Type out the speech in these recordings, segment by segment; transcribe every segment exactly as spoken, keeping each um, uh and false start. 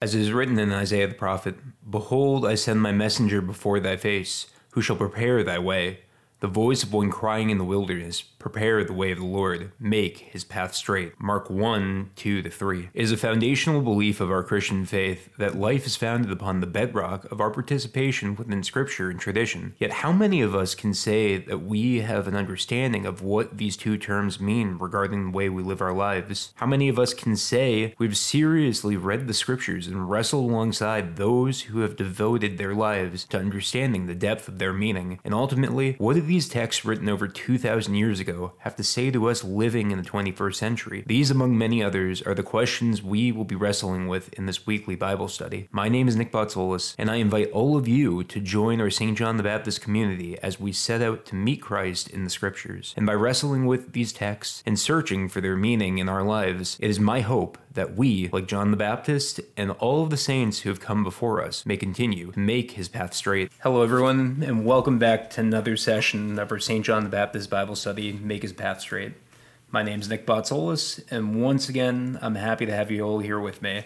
As it is written in Isaiah the prophet, "Behold, I send my messenger before thy face, who shall prepare thy way. The voice of one crying in the wilderness, prepare the way of the Lord, make his path straight." Mark one, two to three. It is a foundational belief of our Christian faith that life is founded upon the bedrock of our participation within Scripture and tradition. Yet how many of us can say that we have an understanding of what these two terms mean regarding the way we live our lives? How many of us can say we've seriously read the Scriptures and wrestled alongside those who have devoted their lives to understanding the depth of their meaning? And ultimately, what do these texts written over two thousand years ago have to say to us living in the twenty-first century? These, among many others, are the questions we will be wrestling with in this weekly Bible study. My name is Nick Batsoulis, and I invite all of you to join our Saint John the Baptist community as we set out to meet Christ in the Scriptures. And by wrestling with these texts and searching for their meaning in our lives, it is my hope that we, like John the Baptist and all of the saints who have come before us, may continue to make his path straight. Hello everyone, and welcome back to another session of our Saint John the Baptist Bible study, Make His Path Straight. My name is Nick Batsoulis, and once again, I'm happy to have you all here with me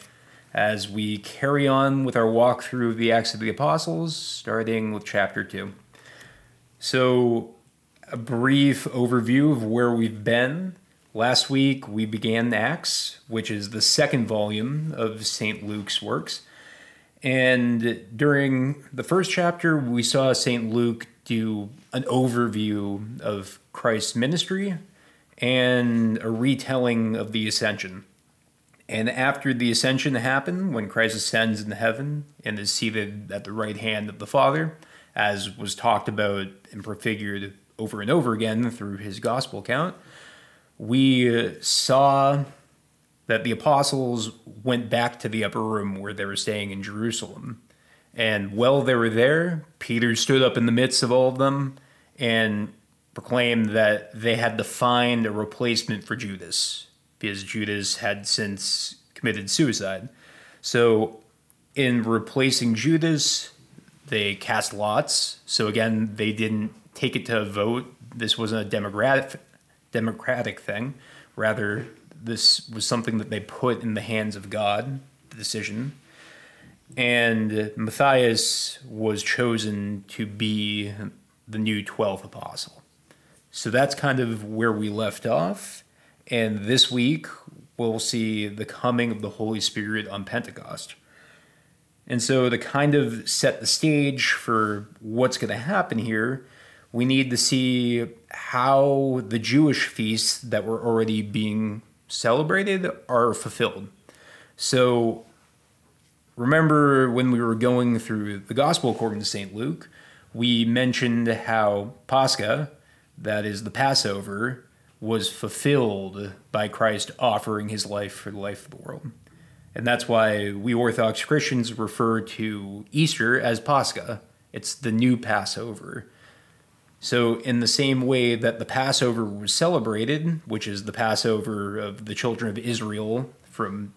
as we carry on with our walk through the Acts of the Apostles, starting with chapter two. So, a brief overview of where we've been. Last week, we began Acts, which is the second volume of Saint Luke's works. And during the first chapter, we saw Saint Luke do an overview of Christ's ministry and a retelling of the ascension. And after the ascension happened, when Christ ascends into heaven and is seated at the right hand of the Father, as was talked about and prefigured over and over again through his gospel account, we saw that the apostles went back to the upper room where they were staying in Jerusalem. And while they were there, Peter stood up in the midst of all of them and proclaimed that they had to find a replacement for Judas, because Judas had since committed suicide. So in replacing Judas, they cast lots. So again, they didn't take it to a vote. This wasn't a demographic. democratic thing. Rather, this was something that they put in the hands of God, the decision. And Matthias was chosen to be the new twelfth apostle. So that's kind of where we left off. And this week, we'll see the coming of the Holy Spirit on Pentecost. And so to kind of set the stage for what's going to happen here, we need to see how the Jewish feasts that were already being celebrated are fulfilled. So remember when we were going through the Gospel according to Saint Luke, we mentioned how Pascha, that is the Passover, was fulfilled by Christ offering his life for the life of the world. And that's why we Orthodox Christians refer to Easter as Pascha. It's the new Passover. So in the same way that the Passover was celebrated, which is the Passover of the children of Israel from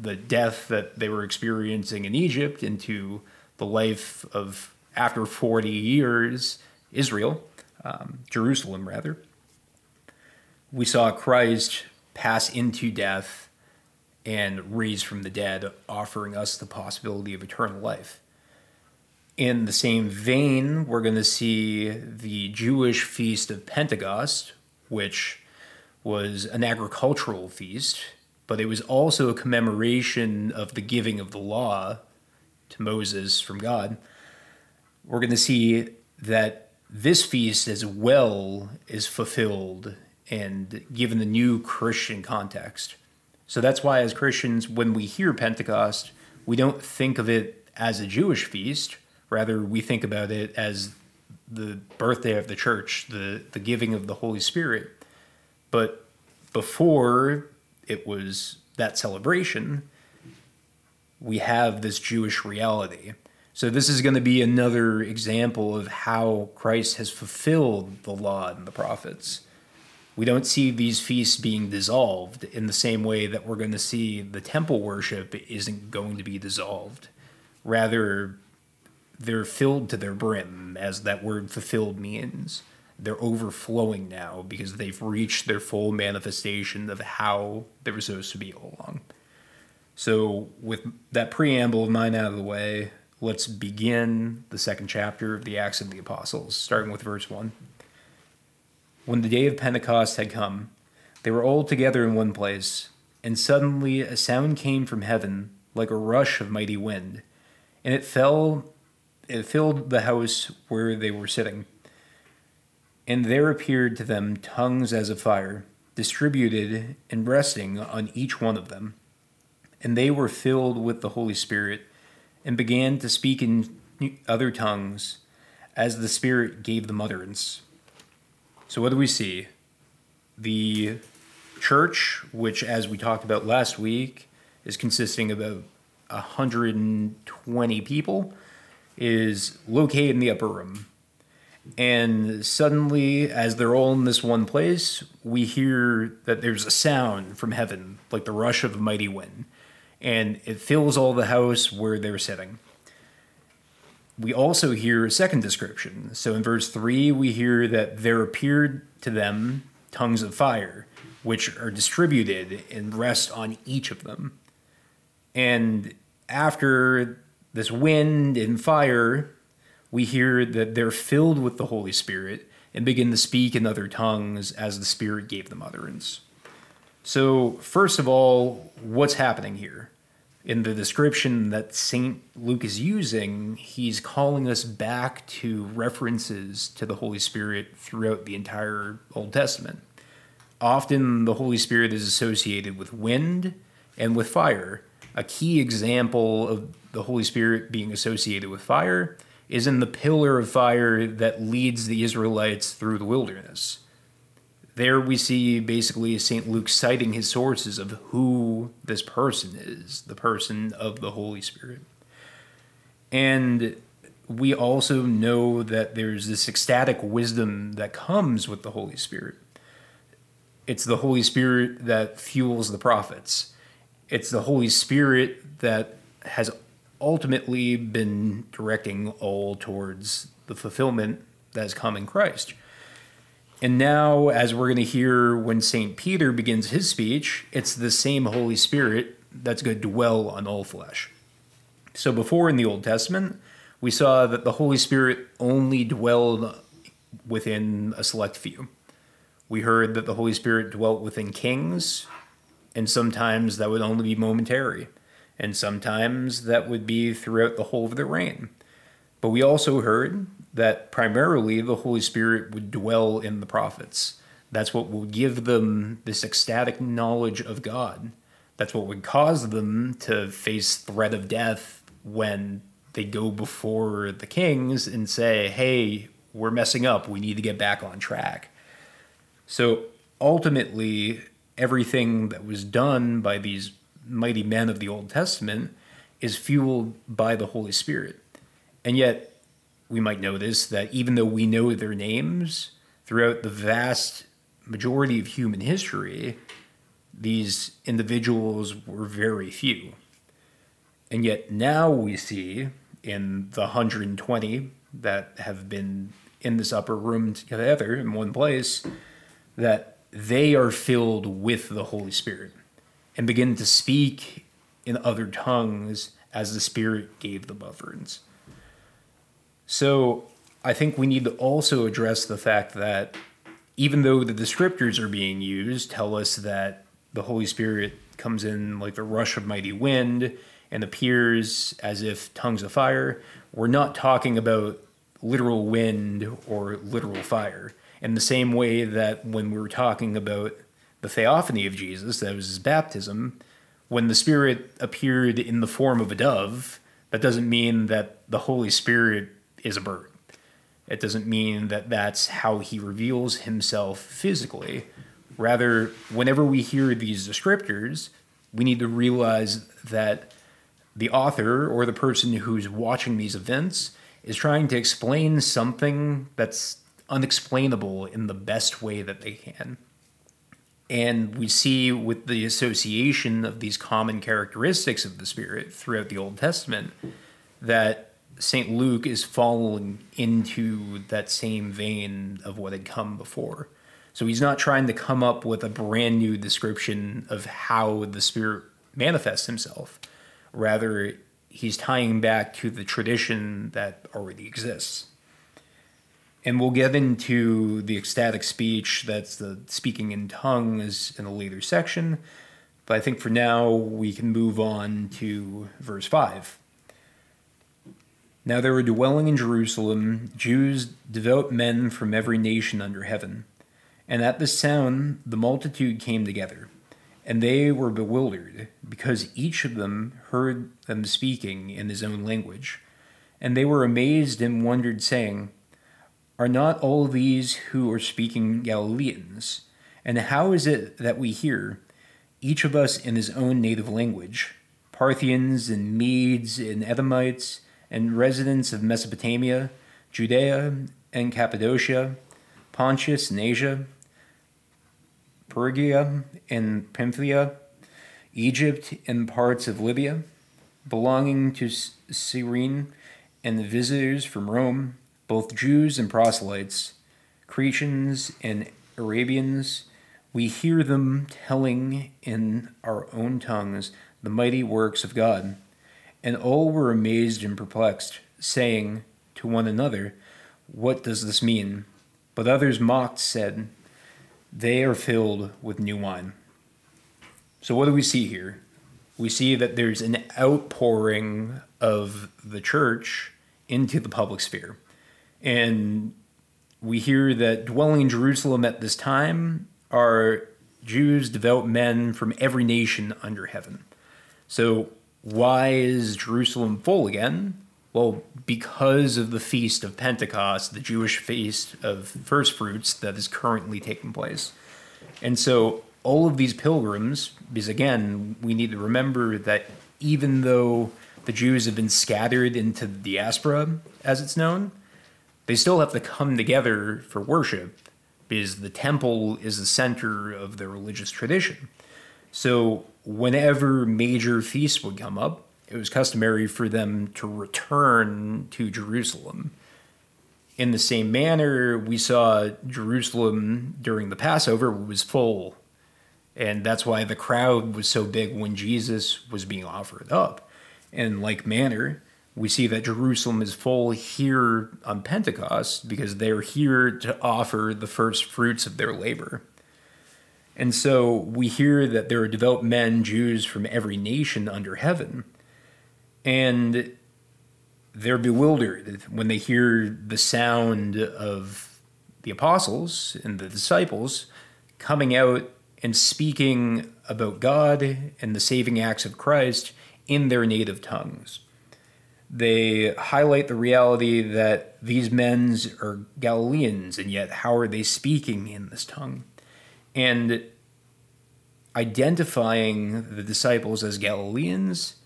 the death that they were experiencing in Egypt into the life of, after forty years, Israel, um, Jerusalem rather, we saw Christ pass into death and raise from the dead, offering us the possibility of eternal life. In the same vein, we're going to see the Jewish feast of Pentecost, which was an agricultural feast, but it was also a commemoration of the giving of the law to Moses from God. We're going to see that this feast as well is fulfilled and given the new Christian context. So that's why as Christians, when we hear Pentecost, we don't think of it as a Jewish feast. Rather, we think about it as the birthday of the church, the, the giving of the Holy Spirit. But before it was that celebration, we have this Jewish reality. So this is going to be another example of how Christ has fulfilled the law and the prophets. We don't see these feasts being dissolved in the same way that we're going to see the temple worship isn't going to be dissolved. Rather, they're filled to their brim, as that word fulfilled means. They're overflowing now because they've reached their full manifestation of how they were supposed to be all along. So with that preamble of mine out of the way, let's begin the second chapter of the Acts of the Apostles, starting with verse one. When the day of Pentecost had come, they were all together in one place, and suddenly a sound came from heaven like a rush of mighty wind, and it fell, it filled the house where they were sitting. And there appeared to them tongues as of fire, distributed and resting on each one of them. And they were filled with the Holy Spirit, and began to speak in other tongues as the Spirit gave them utterance. So what do we see? The church, which, as we talked about last week, is consisting of about one hundred twenty people, is located in the upper room. And suddenly, as they're all in this one place, we hear that there's a sound from heaven, like the rush of a mighty wind, and it fills all the house where they're sitting. We also hear a second description. So in verse three, we hear that there appeared to them tongues of fire, which are distributed and rest on each of them. And after this wind and fire, we hear that they're filled with the Holy Spirit and begin to speak in other tongues as the Spirit gave them utterance. So first of all, what's happening here? In the description that Saint Luke is using, he's calling us back to references to the Holy Spirit throughout the entire Old Testament. Often the Holy Spirit is associated with wind and with fire. A key example of the Holy Spirit being associated with fire is in the pillar of fire that leads the Israelites through the wilderness. There we see basically Saint Luke citing his sources of who this person is, the person of the Holy Spirit. And we also know that there's this ecstatic wisdom that comes with the Holy Spirit. It's the Holy Spirit that fuels the prophets. It's the Holy Spirit that has ultimately been directing all towards the fulfillment that has come in Christ. And now, as we're going to hear when Saint Peter begins his speech, it's the same Holy Spirit that's going to dwell on all flesh. So before in the Old Testament, we saw that the Holy Spirit only dwelled within a select few. We heard that the Holy Spirit dwelt within kings, and sometimes that would only be momentary, and sometimes that would be throughout the whole of their reign. But we also heard that primarily the Holy Spirit would dwell in the prophets. That's what would give them this ecstatic knowledge of God. That's what would cause them to face threat of death when they go before the kings and say, hey, we're messing up, we need to get back on track. So ultimately, everything that was done by these mighty men of the Old Testament is fueled by the Holy Spirit. And yet, we might notice that even though we know their names, throughout the vast majority of human history, these individuals were very few. And yet now we see in the one hundred twenty that have been in this upper room together in one place, that they are filled with the Holy Spirit and begin to speak in other tongues as the Spirit gave them utterance. So I think we need to also address the fact that even though the descriptors are being used tell us that the Holy Spirit comes in like the rush of mighty wind and appears as if tongues of fire, we're not talking about literal wind or literal fire. In the same way that when we were talking about the theophany of Jesus, that was his baptism, when the Spirit appeared in the form of a dove, that doesn't mean that the Holy Spirit is a bird. It doesn't mean that that's how he reveals himself physically. Rather, whenever we hear these descriptors, we need to realize that the author or the person who's watching these events is trying to explain something that's unexplainable in the best way that they can. And we see with the association of these common characteristics of the Spirit throughout the Old Testament that Saint Luke is following into that same vein of what had come before. So he's not trying to come up with a brand new description of how the Spirit manifests himself. Rather, he's tying back to the tradition that already exists. And we'll get into the ecstatic speech, that's the speaking in tongues, in a later section. But I think for now, we can move on to verse five. Now there were dwelling in Jerusalem Jews, devout men from every nation under heaven. And at this sound, the multitude came together, and they were bewildered, because each of them heard them speaking in his own language. And they were amazed and wondered, saying, "Are not all these who are speaking Galileans? And how is it that we hear, each of us in his own native language, Parthians and Medes and Edomites, and residents of Mesopotamia, Judea and Cappadocia, Pontus and Asia, Phrygia and Pamphylia, Egypt and parts of Libya, belonging to Cyrene, and the visitors from Rome, both Jews and proselytes, Cretans and Arabians, we hear them telling in our own tongues the mighty works of God." And all were amazed and perplexed, saying to one another, "What does this mean?" But others mocked, said, "They are filled with new wine." So what do we see here? We see that there's an outpouring of the church into the public sphere. And we hear that dwelling in Jerusalem at this time are Jews, devout men from every nation under heaven. So why is Jerusalem full again? Well, because of the Feast of Pentecost, the Jewish Feast of First Fruits that is currently taking place. And so all of these pilgrims, because again, we need to remember that even though the Jews have been scattered into the diaspora, as it's known, they still have to come together for worship, because the temple is the center of their religious tradition. So whenever major feasts would come up, it was customary for them to return to Jerusalem. In the same manner, we saw Jerusalem during the Passover was full, and that's why the crowd was so big when Jesus was being offered up. In like manner, we see that Jerusalem is full here on Pentecost, because they're here to offer the first fruits of their labor. And so we hear that there are devout men, Jews from every nation under heaven, and they're bewildered when they hear the sound of the apostles and the disciples coming out and speaking about God and the saving acts of Christ in their native tongues. They highlight the reality that these men are Galileans, and yet how are they speaking in this tongue? And identifying the disciples as Galileans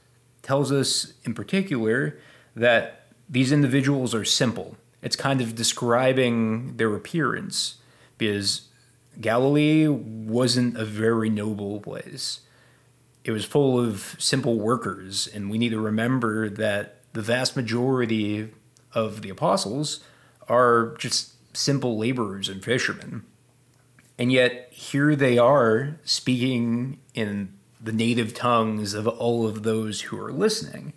tells us in particular that these individuals are simple. It's kind of describing their appearance, because Galilee wasn't a very noble place. It was full of simple workers, and we need to remember that the vast majority of the apostles are just simple laborers and fishermen. And yet, here they are speaking in the native tongues of all of those who are listening.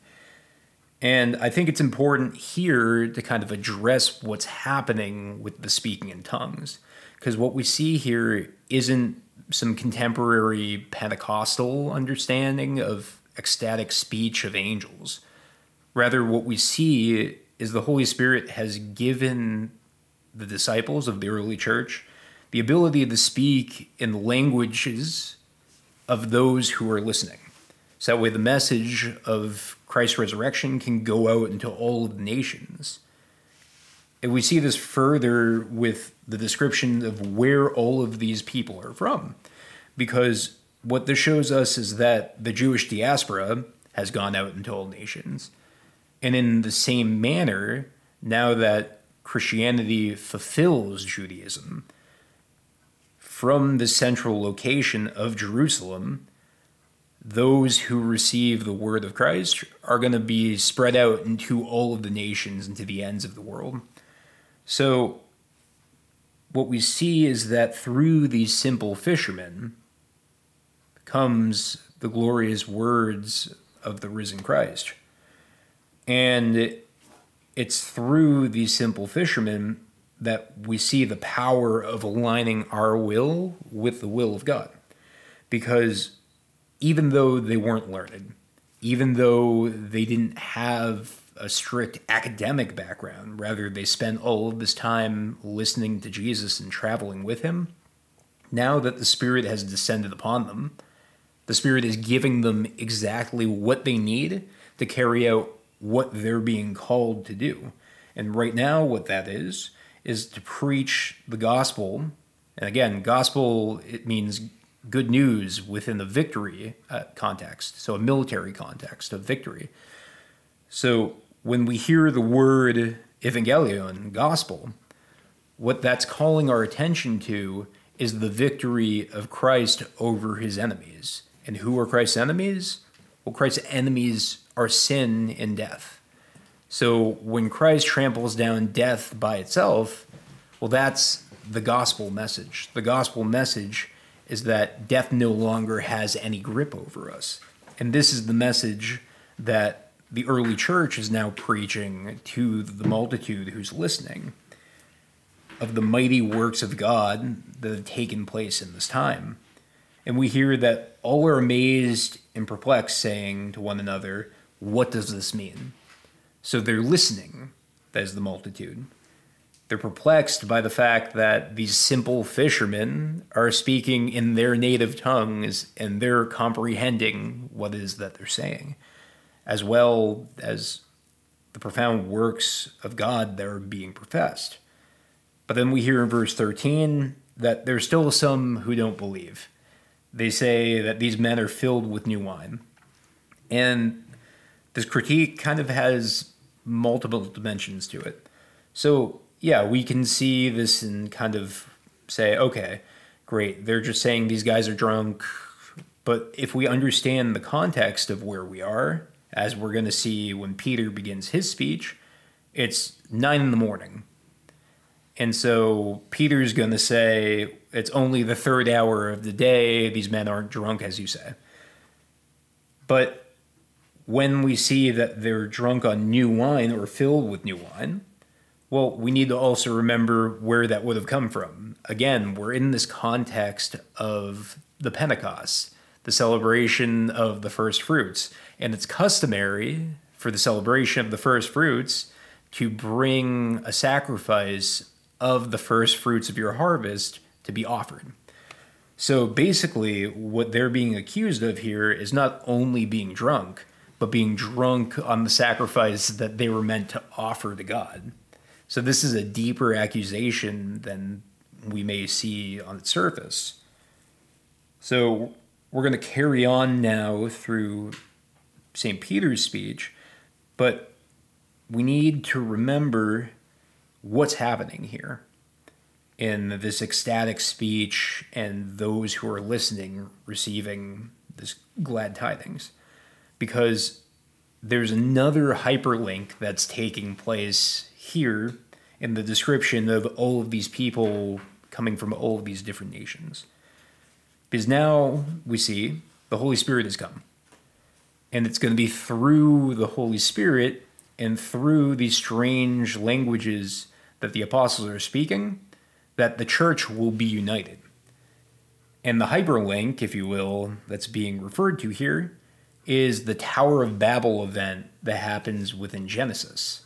And I think it's important here to kind of address what's happening with the speaking in tongues, because what we see here isn't some contemporary Pentecostal understanding of ecstatic speech of angels. Rather, what we see is the Holy Spirit has given the disciples of the early church the ability to speak in the languages of those who are listening. So that way the message of Christ's resurrection can go out into all of the nations. And we see this further with the description of where all of these people are from, because what this shows us is that the Jewish diaspora has gone out into all nations. And in the same manner, now that Christianity fulfills Judaism, from the central location of Jerusalem, those who receive the word of Christ are going to be spread out into all of the nations and to the ends of the world. So what we see is that through these simple fishermen comes the glorious words of the risen Christ. And it's through these simple fishermen that we see the power of aligning our will with the will of God. Because even though they weren't learned, even though they didn't have a strict academic background, rather they spent all of this time listening to Jesus and traveling with him, now that the Spirit has descended upon them, the Spirit is giving them exactly what they need to carry out what they're being called to do. And right now what that is, is to preach the gospel. And again, gospel, it means good news within the victory uh, context, so a military context of victory. So when we hear the word evangelion, gospel, what that's calling our attention to is the victory of Christ over his enemies. And who are Christ's enemies? Well, Christ's enemies are sin and death. So when Christ tramples down death by itself, well, that's the gospel message. The gospel message is that death no longer has any grip over us. And this is the message that the early church is now preaching to the multitude who's listening, of the mighty works of God that have taken place in this time. And we hear that all are amazed and perplexed, saying to one another, "What does this mean?" So they're listening, that is the multitude. They're perplexed by the fact that these simple fishermen are speaking in their native tongues and they're comprehending what it is that they're saying, as well as the profound works of God that are being professed. But then we hear in verse thirteen that there's still some who don't believe. They say that these men are filled with new wine. And this critique kind of has multiple dimensions to it. So, yeah, we can see this and kind of say, okay, great, they're just saying these guys are drunk. But if we understand the context of where we are, as we're going to see when Peter begins his speech, it's nine in the morning. And so Peter's going to say, it's only the third hour of the day. These men aren't drunk, as you say. But when we see that they're drunk on new wine or filled with new wine, well, we need to also remember where that would have come from. Again, we're in this context of the Pentecost, the celebration of the first fruits. And it's customary for the celebration of the first fruits to bring a sacrifice of the first fruits of your harvest to be offered. So basically, what they're being accused of here is not only being drunk, but being drunk on the sacrifice that they were meant to offer to God. So this is a deeper accusation than we may see on its surface. So we're going to carry on now through Saint Peter's speech, but we need to remember what's happening here in this ecstatic speech and those who are listening receiving this glad tidings, because there's another hyperlink that's taking place here in the description of all of these people coming from all of these different nations. Because now we see the Holy Spirit has come, and it's going to be through the Holy Spirit and through these strange languages that the apostles are speaking that the church will be united. And the hyperlink, if you will, that's being referred to here is the Tower of Babel event that happens within Genesis.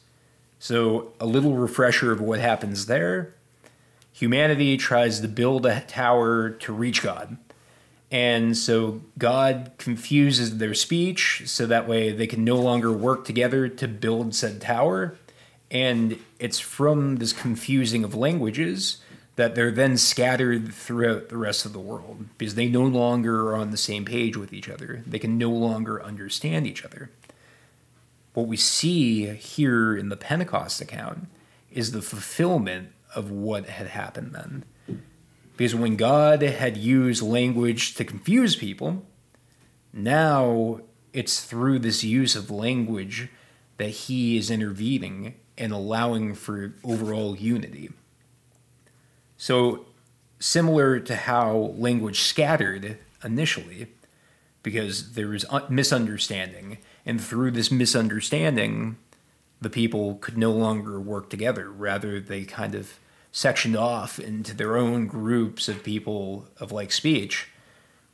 So a little refresher of what happens there. Humanity tries to build a tower to reach God. And so God confuses their speech so that way they can no longer work together to build said tower. And it's from this confusing of languages that they're then scattered throughout the rest of the world because they no longer are on the same page with each other. They can no longer understand each other. What we see here in the Pentecost account is the fulfillment of what had happened then. Because when God had used language to confuse people, now it's through this use of language that he is intervening and allowing for overall unity. So similar to how language scattered initially, because there was misunderstanding. And through this misunderstanding, the people could no longer work together. Rather, they kind of sectioned off into their own groups of people of like speech.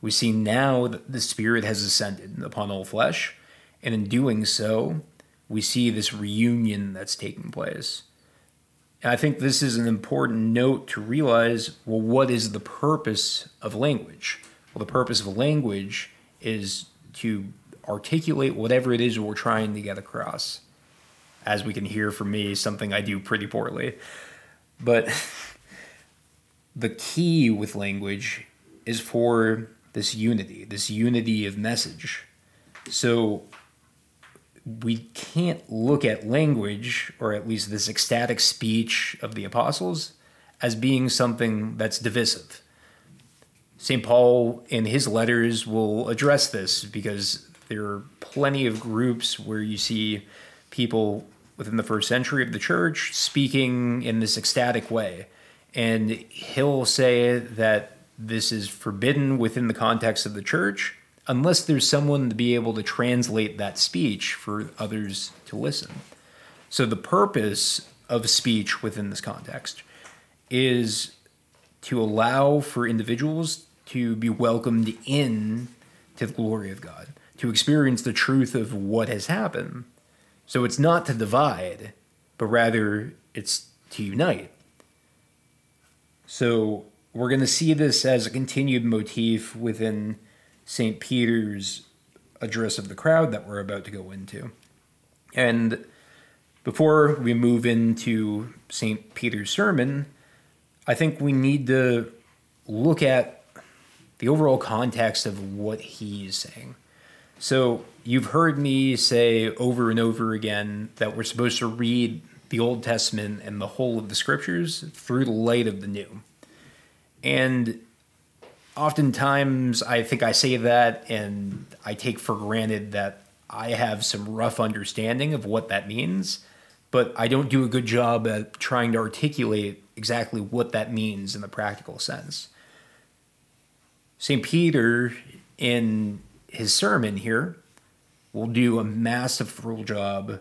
We see now that the Spirit has ascended upon all flesh, and in doing so, we see this reunion that's taking place. And I think this is an important note to realize, well, what is the purpose of language? Well, the purpose of language is to articulate whatever it is we're trying to get across. As we can hear from me, something I do pretty poorly. But the key with language is for this unity, this unity of message. So we can't look at language, or at least this ecstatic speech of the apostles, as being something that's divisive. Saint Paul in his letters will address this, because there are plenty of groups where you see people within the first century of the church speaking in this ecstatic way. And he'll say that this is forbidden within the context of the church, unless there's someone to be able to translate that speech for others to listen. So the purpose of speech within this context is to allow for individuals to be welcomed in to the glory of God, to experience the truth of what has happened. So it's not to divide, but rather it's to unite. So we're going to see this as a continued motif within Saint Peter's address of the crowd that we're about to go into. And before we move into Saint Peter's sermon, I think we need to look at the overall context of what he's saying. So you've heard me say over and over again that we're supposed to read the Old Testament and the whole of the Scriptures through the light of the New. And oftentimes, I think I say that, and I take for granted that I have some rough understanding of what that means, but I don't do a good job at trying to articulate exactly what that means in the practical sense. Saint Peter, in his sermon here, will do a massive full job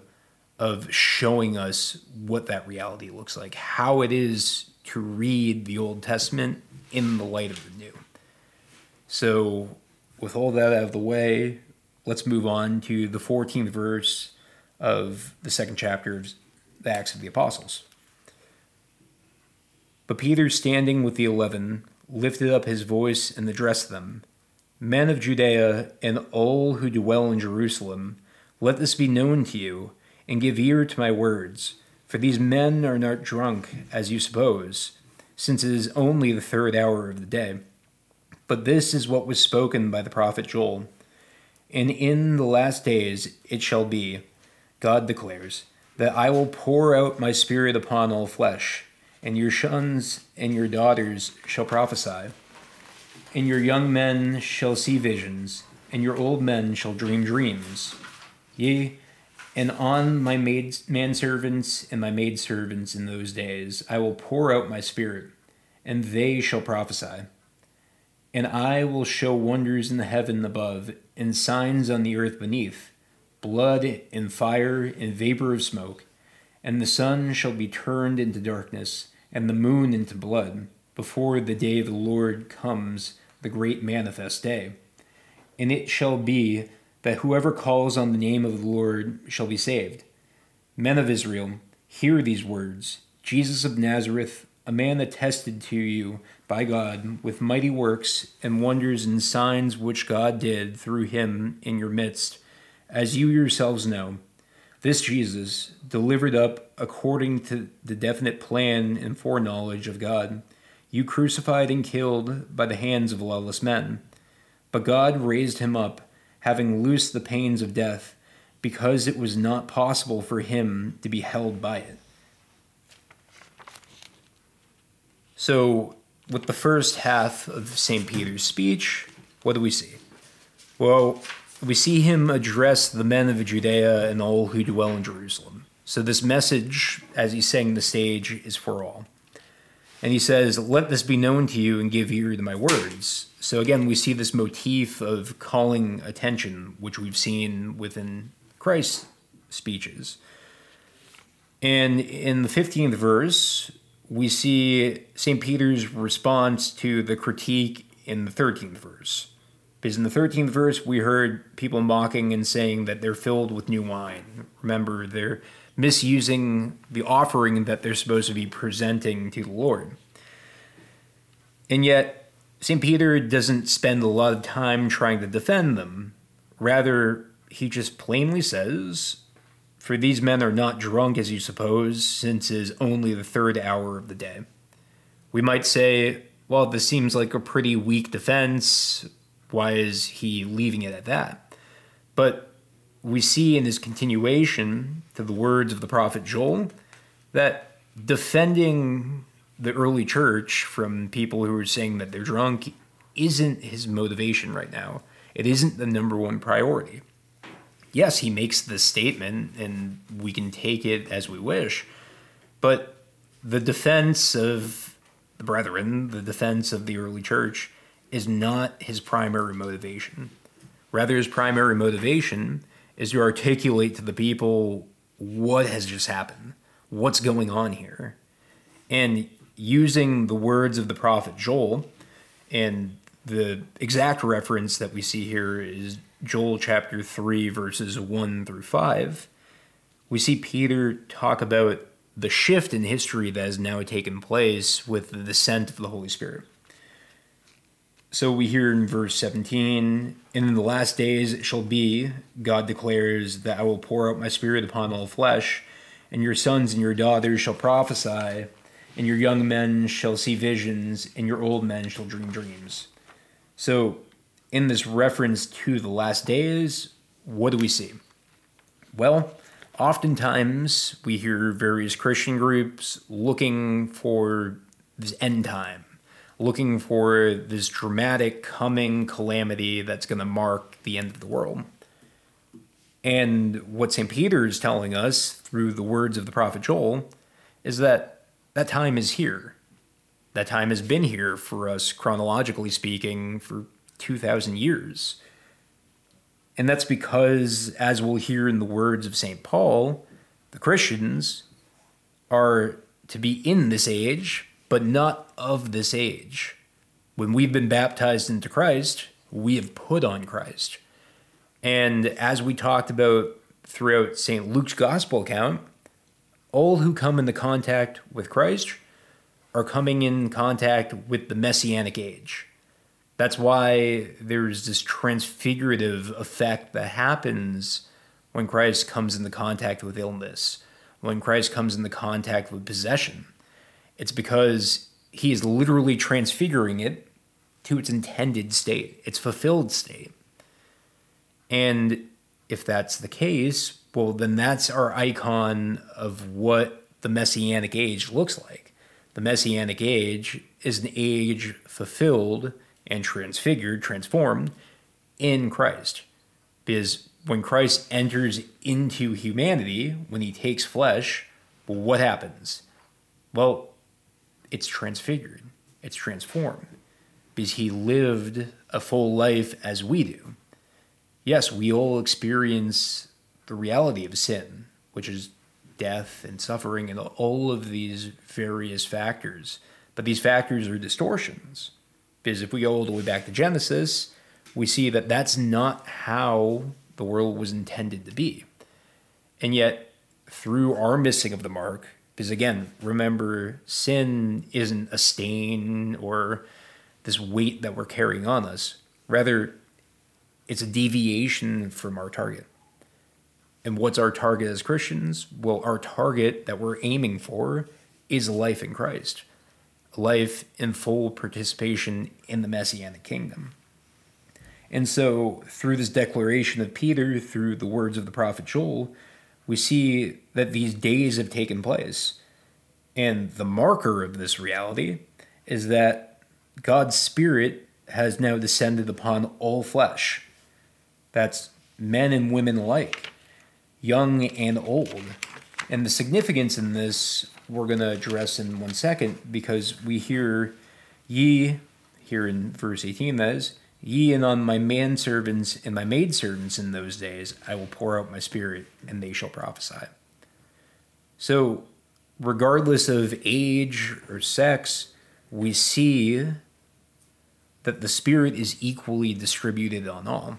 of showing us what that reality looks like, how it is to read the Old Testament in the light of the New. So with all that out of the way, let's move on to the fourteenth verse of the second chapter of the Acts of the Apostles. But Peter, standing with the eleven, lifted up his voice and addressed them. Men of Judea and all who dwell in Jerusalem, let this be known to you, and give ear to my words. For these men are not drunk, as you suppose, since it is only the third hour of the day. But this is what was spoken by the prophet Joel. And in the last days it shall be, God declares, that I will pour out my Spirit upon all flesh, and your sons and your daughters shall prophesy, and your young men shall see visions, and your old men shall dream dreams. Yea, and on my maid, manservants and my maidservants in those days I will pour out my Spirit, and they shall prophesy. And I will show wonders in the heaven above, and signs on the earth beneath, blood and fire and vapor of smoke. And the sun shall be turned into darkness, and the moon into blood, before the day of the Lord comes, the great manifest day. And it shall be that whoever calls on the name of the Lord shall be saved. Men of Israel, hear these words. Jesus of Nazareth, a man attested to you by God with mighty works and wonders and signs which God did through him in your midst, as you yourselves know. This Jesus, delivered up according to the definite plan and foreknowledge of God, you crucified and killed by the hands of lawless men. But God raised him up, having loosed the pains of death, because it was not possible for him to be held by it. So, with the first half of Saint Peter's speech, what do we see? Well, we see him address the men of Judea and all who dwell in Jerusalem. So this message, as he's setting the stage, is for all. And he says, let this be known to you and give ear to my words. So again, we see this motif of calling attention, which we've seen within Christ's speeches. And in the fifteenth verse, we see Saint Peter's response to the critique in the thirteenth verse. Because in the thirteenth verse, we heard people mocking and saying that they're filled with new wine. Remember, they're misusing the offering that they're supposed to be presenting to the Lord. And yet, Saint Peter doesn't spend a lot of time trying to defend them. Rather, he just plainly says, for these men are not drunk as you suppose, since it is only the third hour of the day. We might say, well, this seems like a pretty weak defense. Why is he leaving it at that? But we see in his continuation to the words of the prophet Joel that defending the early church from people who are saying that they're drunk isn't his motivation right now. It isn't the number one priority. Yes, he makes this statement, and we can take it as we wish, but the defense of the brethren, the defense of the early church, is not his primary motivation. Rather, his primary motivation is to articulate to the people what has just happened, what's going on here. And using the words of the prophet Joel, and the exact reference that we see here is Joel chapter three, verses one through five, we see Peter talk about the shift in history that has now taken place with the descent of the Holy Spirit. So we hear in verse seventeen, and in the last days it shall be, God declares, that I will pour out my spirit upon all flesh, and your sons and your daughters shall prophesy, and your young men shall see visions, and your old men shall dream dreams. So in this reference to the last days, what do we see? Well, oftentimes we hear various Christian groups looking for this end time, looking for this dramatic coming calamity that's going to mark the end of the world. And what Saint Peter is telling us through the words of the prophet Joel is that that time is here. That time has been here for us, chronologically speaking, for two thousand years. And that's because, as we'll hear in the words of Saint Paul, the Christians are to be in this age, but not of this age. When we've been baptized into Christ, we have put on Christ. And as we talked about throughout Saint Luke's gospel account, all who come into contact with Christ are coming in contact with the Messianic age. That's why there's this transfigurative effect that happens when Christ comes into contact with illness, when Christ comes into contact with possession. It's because he is literally transfiguring it to its intended state, its fulfilled state. And if that's the case, well, then that's our icon of what the Messianic age looks like. The Messianic age is an age fulfilled and transfigured, transformed in Christ. Because when Christ enters into humanity, when he takes flesh, well, what happens? Well, it's transfigured, it's transformed, because he lived a full life as we do. Yes, we all experience the reality of sin, which is death and suffering and all of these various factors, but these factors are distortions. Because if we go all the way back to Genesis, we see that that's not how the world was intended to be. And yet, through our missing of the mark, because again, remember, sin isn't a stain or this weight that we're carrying on us. Rather, it's a deviation from our target. And what's our target as Christians? Well, our target that we're aiming for is life in Christ. Life in full participation in the Messianic kingdom. And so through this declaration of Peter, through the words of the prophet Joel, we see that these days have taken place. And the marker of this reality is that God's Spirit has now descended upon all flesh. That's men and women alike, young and old. And the significance in this we're going to address in one second, because we hear ye, here in verse eighteen that is, ye and on my manservants and my maidservants in those days I will pour out my spirit, and they shall prophesy. So regardless of age or sex, we see that the Spirit is equally distributed on all.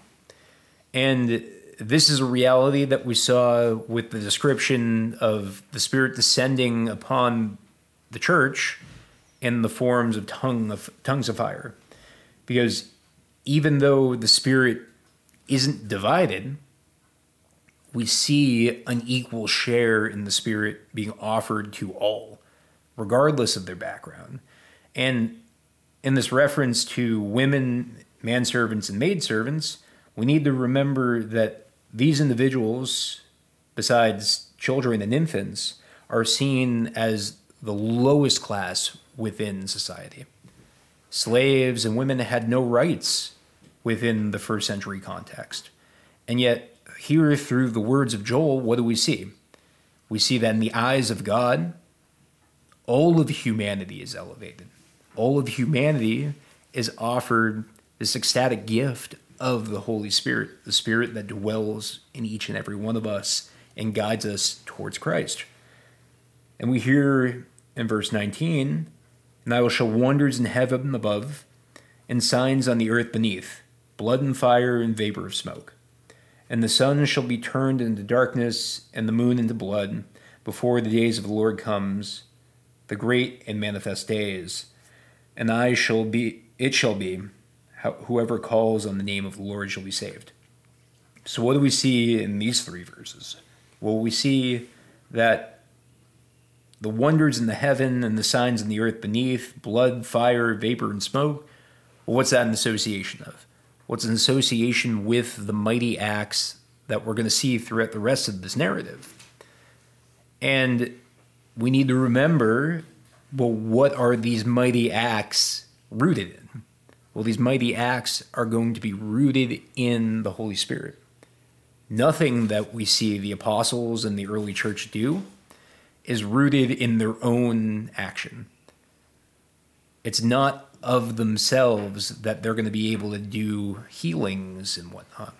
And this is a reality that we saw with the description of the Spirit descending upon the church in the forms of, tongue of tongues of fire. Because even though the Spirit isn't divided, we see an equal share in the Spirit being offered to all, regardless of their background. And in this reference to women, manservants, and maidservants, we need to remember that these individuals, besides children and infants, are seen as the lowest class within society. Slaves and women had no rights within the first century context. And yet, here through the words of Joel, what do we see? We see that in the eyes of God, all of humanity is elevated. All of humanity is offered this ecstatic gift of the Holy Spirit, the Spirit that dwells in each and every one of us and guides us towards Christ. And we hear in verse nineteen, and I will show wonders in heaven above and signs on the earth beneath, blood and fire and vapor of smoke. And the sun shall be turned into darkness and the moon into blood before the days of the Lord comes, the great and manifest days. And I shall be, it shall be, whoever calls on the name of the Lord shall be saved. So what do we see in these three verses? Well, we see that the wonders in the heaven and the signs in the earth beneath, blood, fire, vapor, and smoke, well, what's that an association of? What's an association with the mighty acts that we're going to see throughout the rest of this narrative? And we need to remember, well, what are these mighty acts rooted in? Well, these mighty acts are going to be rooted in the Holy Spirit. Nothing that we see the apostles and the early church do is rooted in their own action. It's not of themselves that they're going to be able to do healings and whatnot.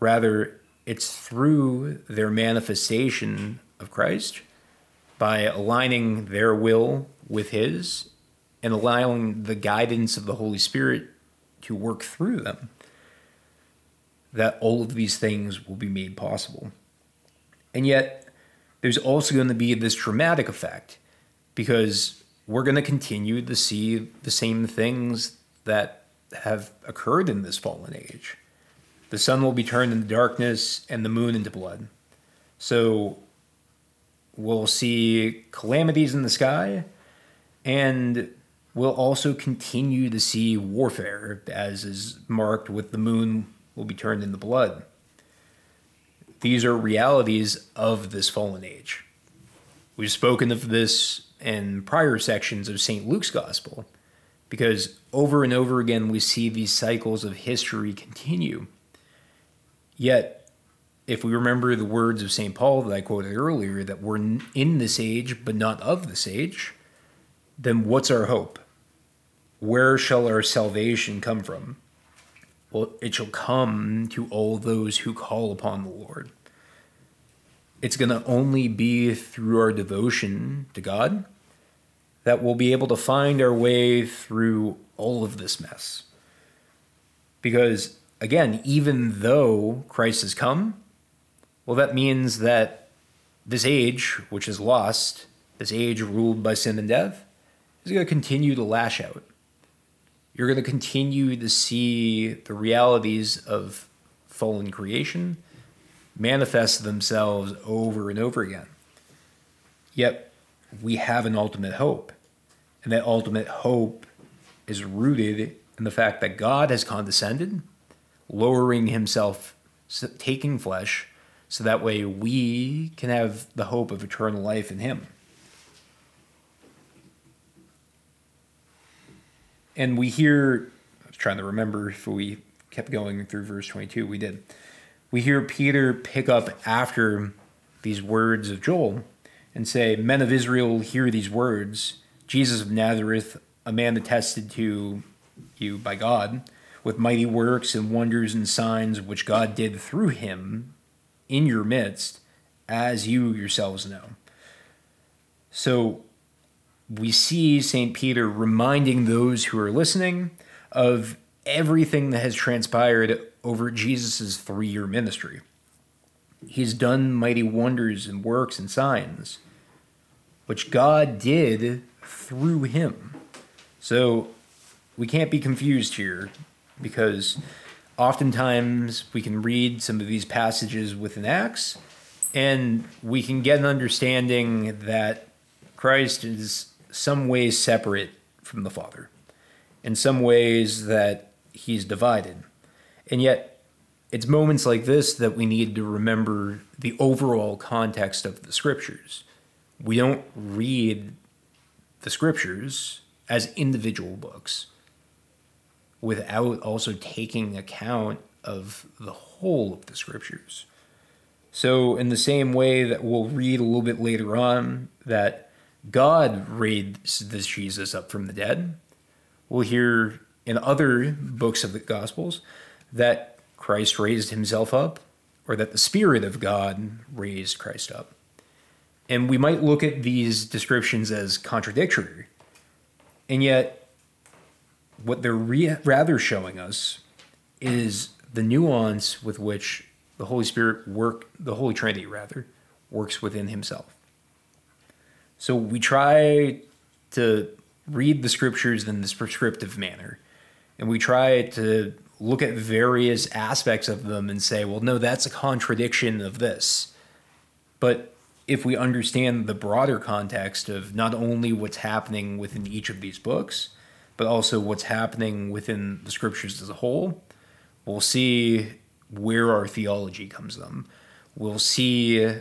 Rather, it's through their manifestation of Christ by aligning their will with His and allowing the guidance of the Holy Spirit to work through them that all of these things will be made possible. And yet, there's also going to be this dramatic effect, because we're going to continue to see the same things that have occurred in this fallen age. The sun will be turned into darkness and the moon into blood. So we'll see calamities in the sky, and we'll also continue to see warfare, as is marked with the moon will be turned into blood. These are realities of this fallen age. We've spoken of this in prior sections of Saint Luke's Gospel, because over and over again we see these cycles of history continue. Yet, if we remember the words of Saint Paul that I quoted earlier, that we're in this age but not of this age, then what's our hope? Where shall our salvation come from? Well, it shall come to all those who call upon the Lord. It's going to only be through our devotion to God that we'll be able to find our way through all of this mess. Because, again, even though Christ has come, well, that means that this age, which is lost, this age ruled by sin and death, is going to continue to lash out. You're going to continue to see the realities of fallen creation manifest themselves over and over again. Yet, we have an ultimate hope. And that ultimate hope is rooted in the fact that God has condescended, lowering himself, taking flesh, so that way we can have the hope of eternal life in him. And we hear, I was trying to remember if we kept going through verse twenty-two, we did. We hear Peter pick up after these words of Joel, and say, "Men of Israel, hear these words. Jesus of Nazareth, a man attested to you by God, with mighty works and wonders and signs which God did through him in your midst, as you yourselves know." So we see Saint Peter reminding those who are listening of everything that has transpired over Jesus' three-year ministry. He's done mighty wonders and works and signs, which God did through him. So we can't be confused here, because oftentimes we can read some of these passages within Acts and we can get an understanding that Christ is some ways separate from the Father, in some ways that he's divided. And yet it's moments like this that we need to remember the overall context of the scriptures. We don't read the scriptures as individual books without also taking account of the whole of the scriptures. So in the same way that we'll read a little bit later on that God raised this Jesus up from the dead, we'll hear in other books of the Gospels that Christ raised himself up, or that the Spirit of God raised Christ up. And we might look at these descriptions as contradictory, and yet what they're re- rather showing us is the nuance with which the Holy Spirit work, the Holy Trinity rather, works within himself. So we try to read the scriptures in this prescriptive manner, and we try to look at various aspects of them and say, well, no, that's a contradiction of this. But if we understand the broader context of not only what's happening within each of these books, but also what's happening within the scriptures as a whole, we'll see where our theology comes from. We'll see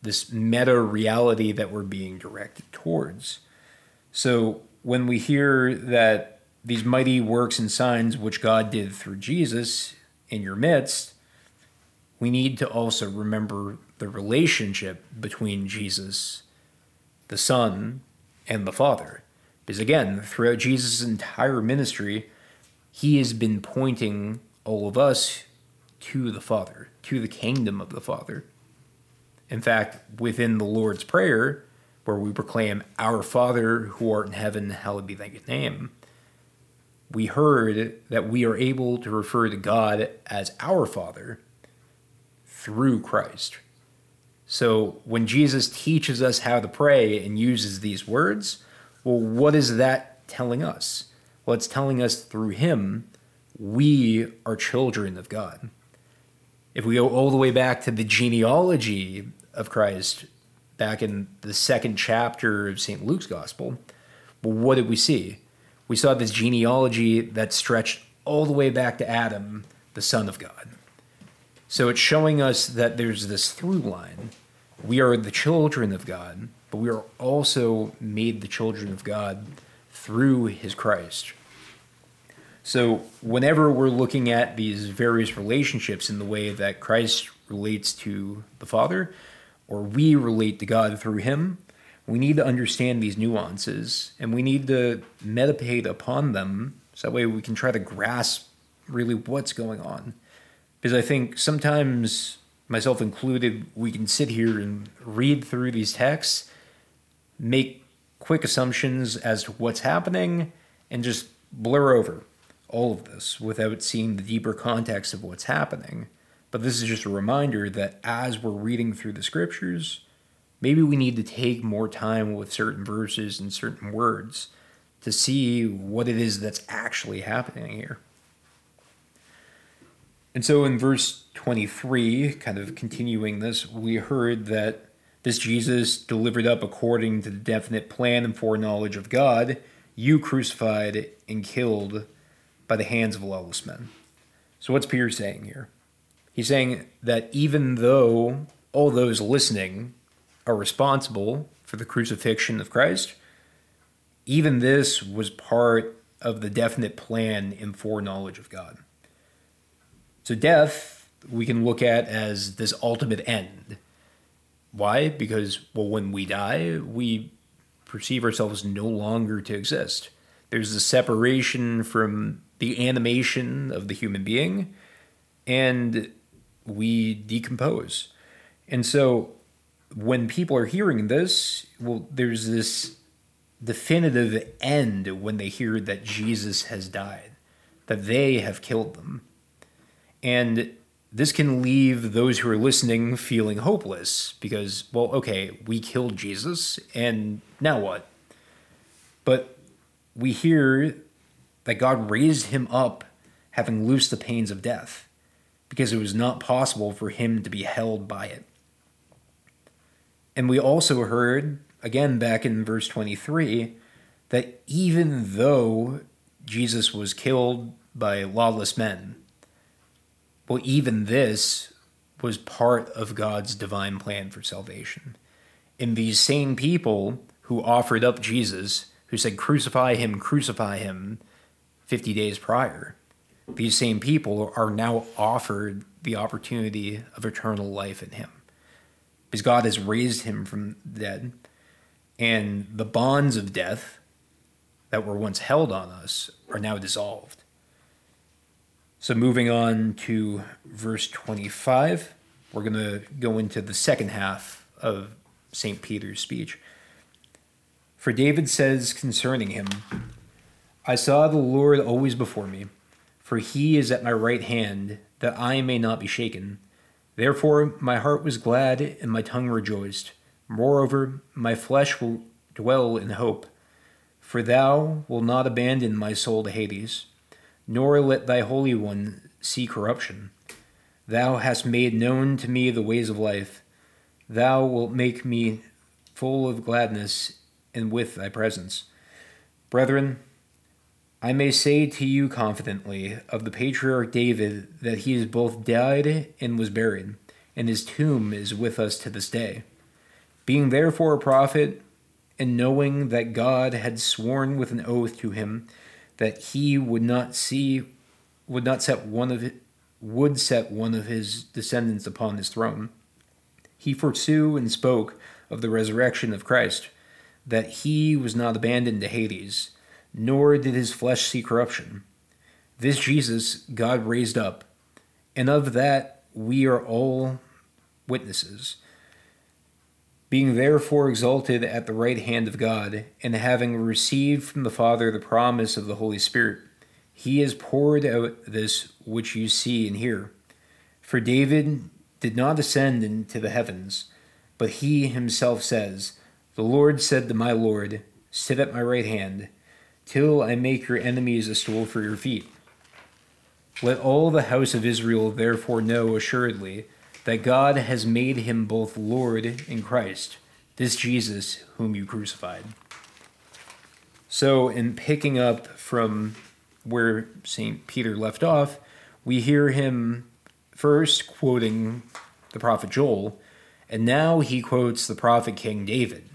this meta reality that we're being directed towards. So when we hear that these mighty works and signs which God did through Jesus in your midst, we need to also remember the relationship between Jesus, the Son, and the Father. Because again, throughout Jesus' entire ministry, he has been pointing all of us to the Father, to the kingdom of the Father. In fact, within the Lord's Prayer, where we proclaim, "Our Father who art in heaven, hallowed be thy name," we heard that we are able to refer to God as our Father through Christ. So when Jesus teaches us how to pray and uses these words, well, what is that telling us? Well, it's telling us through him, we are children of God. If we go all the way back to the genealogy of Christ, back in the second chapter of Saint Luke's Gospel, well, what did we see? We saw this genealogy that stretched all the way back to Adam, the Son of God. So it's showing us that there's this through line. We are the children of God, but we are also made the children of God through his Christ. So whenever we're looking at these various relationships in the way that Christ relates to the Father, or we relate to God through him, we need to understand these nuances, and we need to meditate upon them so that way we can try to grasp really what's going on. Because I think sometimes, myself included, we can sit here and read through these texts, make quick assumptions as to what's happening, and just blur over all of this without seeing the deeper context of what's happening. But this is just a reminder that as we're reading through the scriptures, maybe we need to take more time with certain verses and certain words to see what it is that's actually happening here. And so in verse twenty-three, kind of continuing this, we heard that this Jesus delivered up according to the definite plan and foreknowledge of God, you crucified and killed by the hands of lawless men. So what's Peter saying here? He's saying that even though all those listening are responsible for the crucifixion of Christ, even this was part of the definite plan and foreknowledge of God. So death, we can look at as this ultimate end. Why? Because, well, when we die, we perceive ourselves no longer to exist. There's the separation from the animation of the human being, and we decompose. And so when people are hearing this, well, there's this definitive end when they hear that Jesus has died, that they have killed them. And this can leave those who are listening feeling hopeless because, well, okay, we killed Jesus, and now what? But we hear that God raised him up, having loosed the pains of death, because it was not possible for him to be held by it. And we also heard, again back in verse twenty-three, that even though Jesus was killed by lawless men, well, even this was part of God's divine plan for salvation. And these same people who offered up Jesus, who said, crucify him, crucify him, fifty days prior, these same people are now offered the opportunity of eternal life in him. Because God has raised him from the dead, and the bonds of death that were once held on us are now dissolved. So moving on to verse twenty-five, we're going to go into the second half of Saint Peter's speech. For David says concerning him, I saw the Lord always before me, for he is at my right hand, that I may not be shaken. Therefore my heart was glad and my tongue rejoiced. Moreover, my flesh will dwell in hope, for thou wilt not abandon my soul to Hades, nor let thy Holy One see corruption. Thou hast made known to me the ways of life. Thou wilt make me full of gladness and with thy presence. Brethren, I may say to you confidently of the patriarch David that he is both died and was buried, and his tomb is with us to this day. Being therefore a prophet, and knowing that God had sworn with an oath to him, that he would not see, would not set one of, would set one of his descendants upon his throne. He foresaw and spoke of the resurrection of Christ, that he was not abandoned to Hades, nor did his flesh see corruption. This Jesus God raised up, and of that we are all witnesses. Being therefore exalted at the right hand of God, and having received from the Father the promise of the Holy Spirit, he has poured out this which you see and hear. For David did not ascend into the heavens, but he himself says, The Lord said to my Lord, Sit at my right hand, till I make your enemies a stool for your feet. Let all the house of Israel therefore know assuredly that God has made him both Lord and Christ, this Jesus whom you crucified. So in picking up from where Saint Peter left off, we hear him first quoting the prophet Joel, and now he quotes the prophet King David.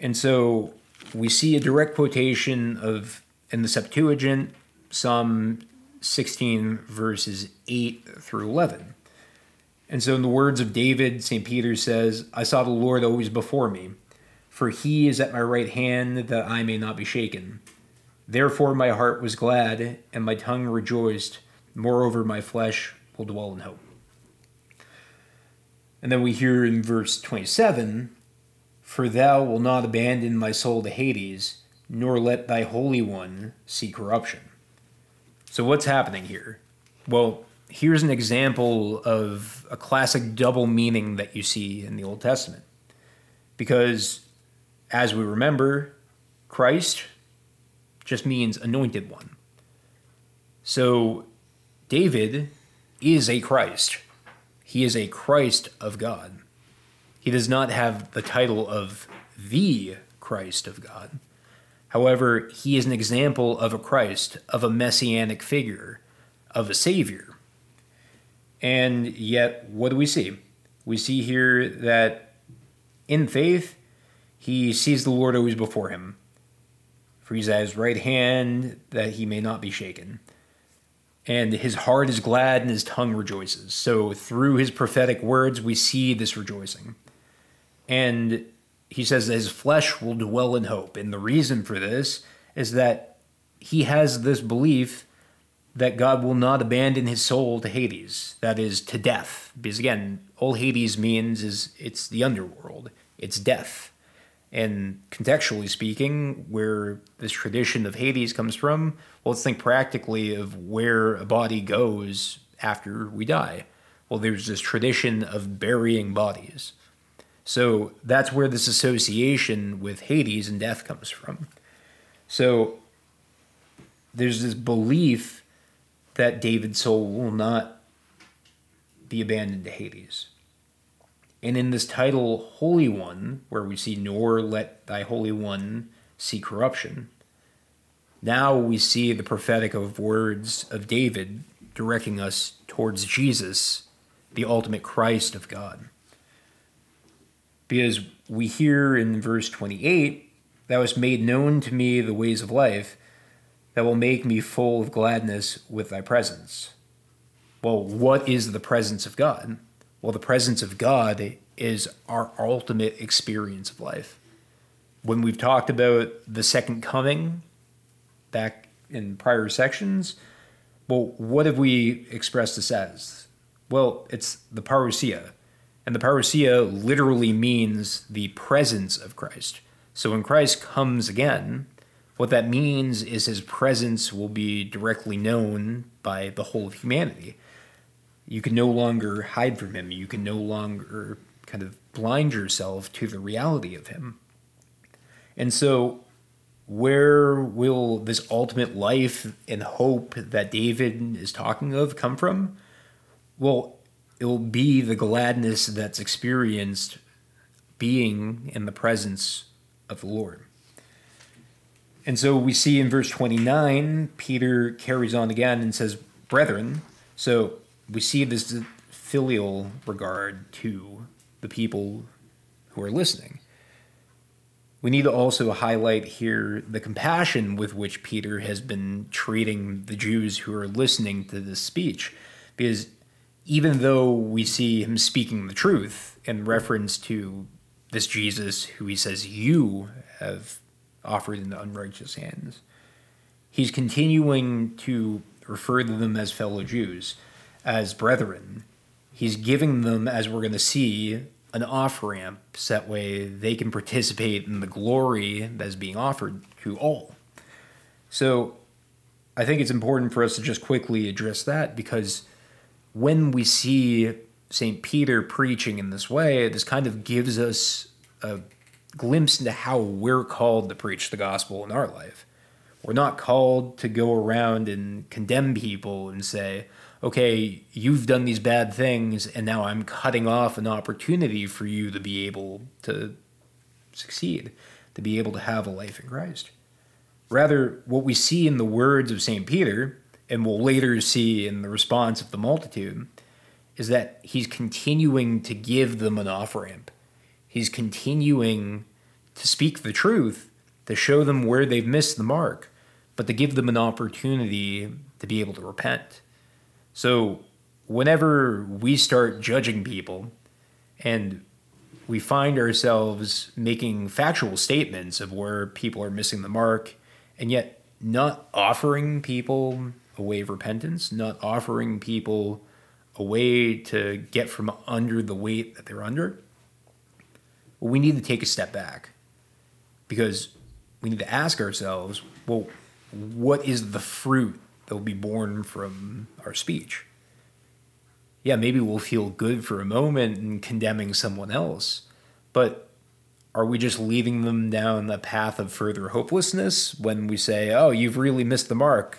And so we see a direct quotation of, in the Septuagint, Psalm sixteen, verses eight through eleven. And so in the words of David, Saint Peter says, I saw the Lord always before me, for he is at my right hand, that I may not be shaken. Therefore my heart was glad, and my tongue rejoiced. Moreover, my flesh will dwell in hope. And then we hear in verse twenty-seven, For thou wilt not abandon my soul to Hades, nor let thy Holy One see corruption. So what's happening here? Well, here's an example of a classic double meaning that you see in the Old Testament. Because, as we remember, Christ just means anointed one. So, David is a Christ. He is a Christ of God. He does not have the title of the Christ of God. However, he is an example of a Christ, of a messianic figure, of a savior. And yet, what do we see? We see here that in faith, he sees the Lord always before him. For he's at his right hand, that he may not be shaken. and his heart is glad and his tongue rejoices. So through his prophetic words, we see this rejoicing. And he says that his flesh will dwell in hope. And the reason for this is that he has this belief that God will not abandon his soul to Hades, that is, to death. Because again, all Hades means is it's the underworld, it's death. And contextually speaking, where this tradition of Hades comes from, well, let's think practically of where a body goes after we die. Well, there's this tradition of burying bodies. So that's where this association with Hades and death comes from. So there's this belief that David's soul will not be abandoned to Hades. And in this title, Holy One, where we see, nor let thy Holy One see corruption, now we see the prophetic of words of David directing us towards Jesus, the ultimate Christ of God. Because we hear in verse twenty-eight, thou hast made known to me the ways of life, that will make me full of gladness with thy presence. Well, what is the presence of God? Well, the presence of God is our ultimate experience of life. When we've talked about the second coming back in prior sections, well, what have we expressed this as? Well, it's the Parousia. And the Parousia literally means the presence of Christ. So when Christ comes again, what that means is his presence will be directly known by the whole of humanity. You can no longer hide from him. You can no longer kind of blind yourself to the reality of him. And so where will this ultimate life and hope that David is talking of come from? Well, it will be the gladness that's experienced being in the presence of the Lord. And so we see in verse twenty-nine, Peter carries on again and says, brethren, so we see this filial regard to the people who are listening. We need to also highlight here the compassion with which Peter has been treating the Jews who are listening to this speech. Because even though we see him speaking the truth in reference to this Jesus who he says you have offered into unrighteous hands, he's continuing to refer to them as fellow Jews, as brethren. He's giving them, as we're going to see, an off-ramp, so that way they can participate in the glory that is being offered to all. So I think it's important for us to just quickly address that, because when we see Saint Peter preaching in this way, this kind of gives us a glimpse into how we're called to preach the gospel in our life. We're not called to go around and condemn people and say, okay, you've done these bad things, and now I'm cutting off an opportunity for you to be able to succeed, to be able to have a life in Christ. Rather, what we see in the words of Saint Peter, and we'll later see in the response of the multitude, is that he's continuing to give them an off-ramp. He's continuing to speak the truth, to show them where they've missed the mark, but to give them an opportunity to be able to repent. So whenever we start judging people and we find ourselves making factual statements of where people are missing the mark and yet not offering people a way of repentance, not offering people a way to get from under the weight that they're under, well, we need to take a step back, because we need to ask ourselves, well, what is the fruit that will be born from our speech? Yeah, maybe we'll feel good for a moment in condemning someone else, but are we just leading them down the path of further hopelessness when we say, oh, you've really missed the mark.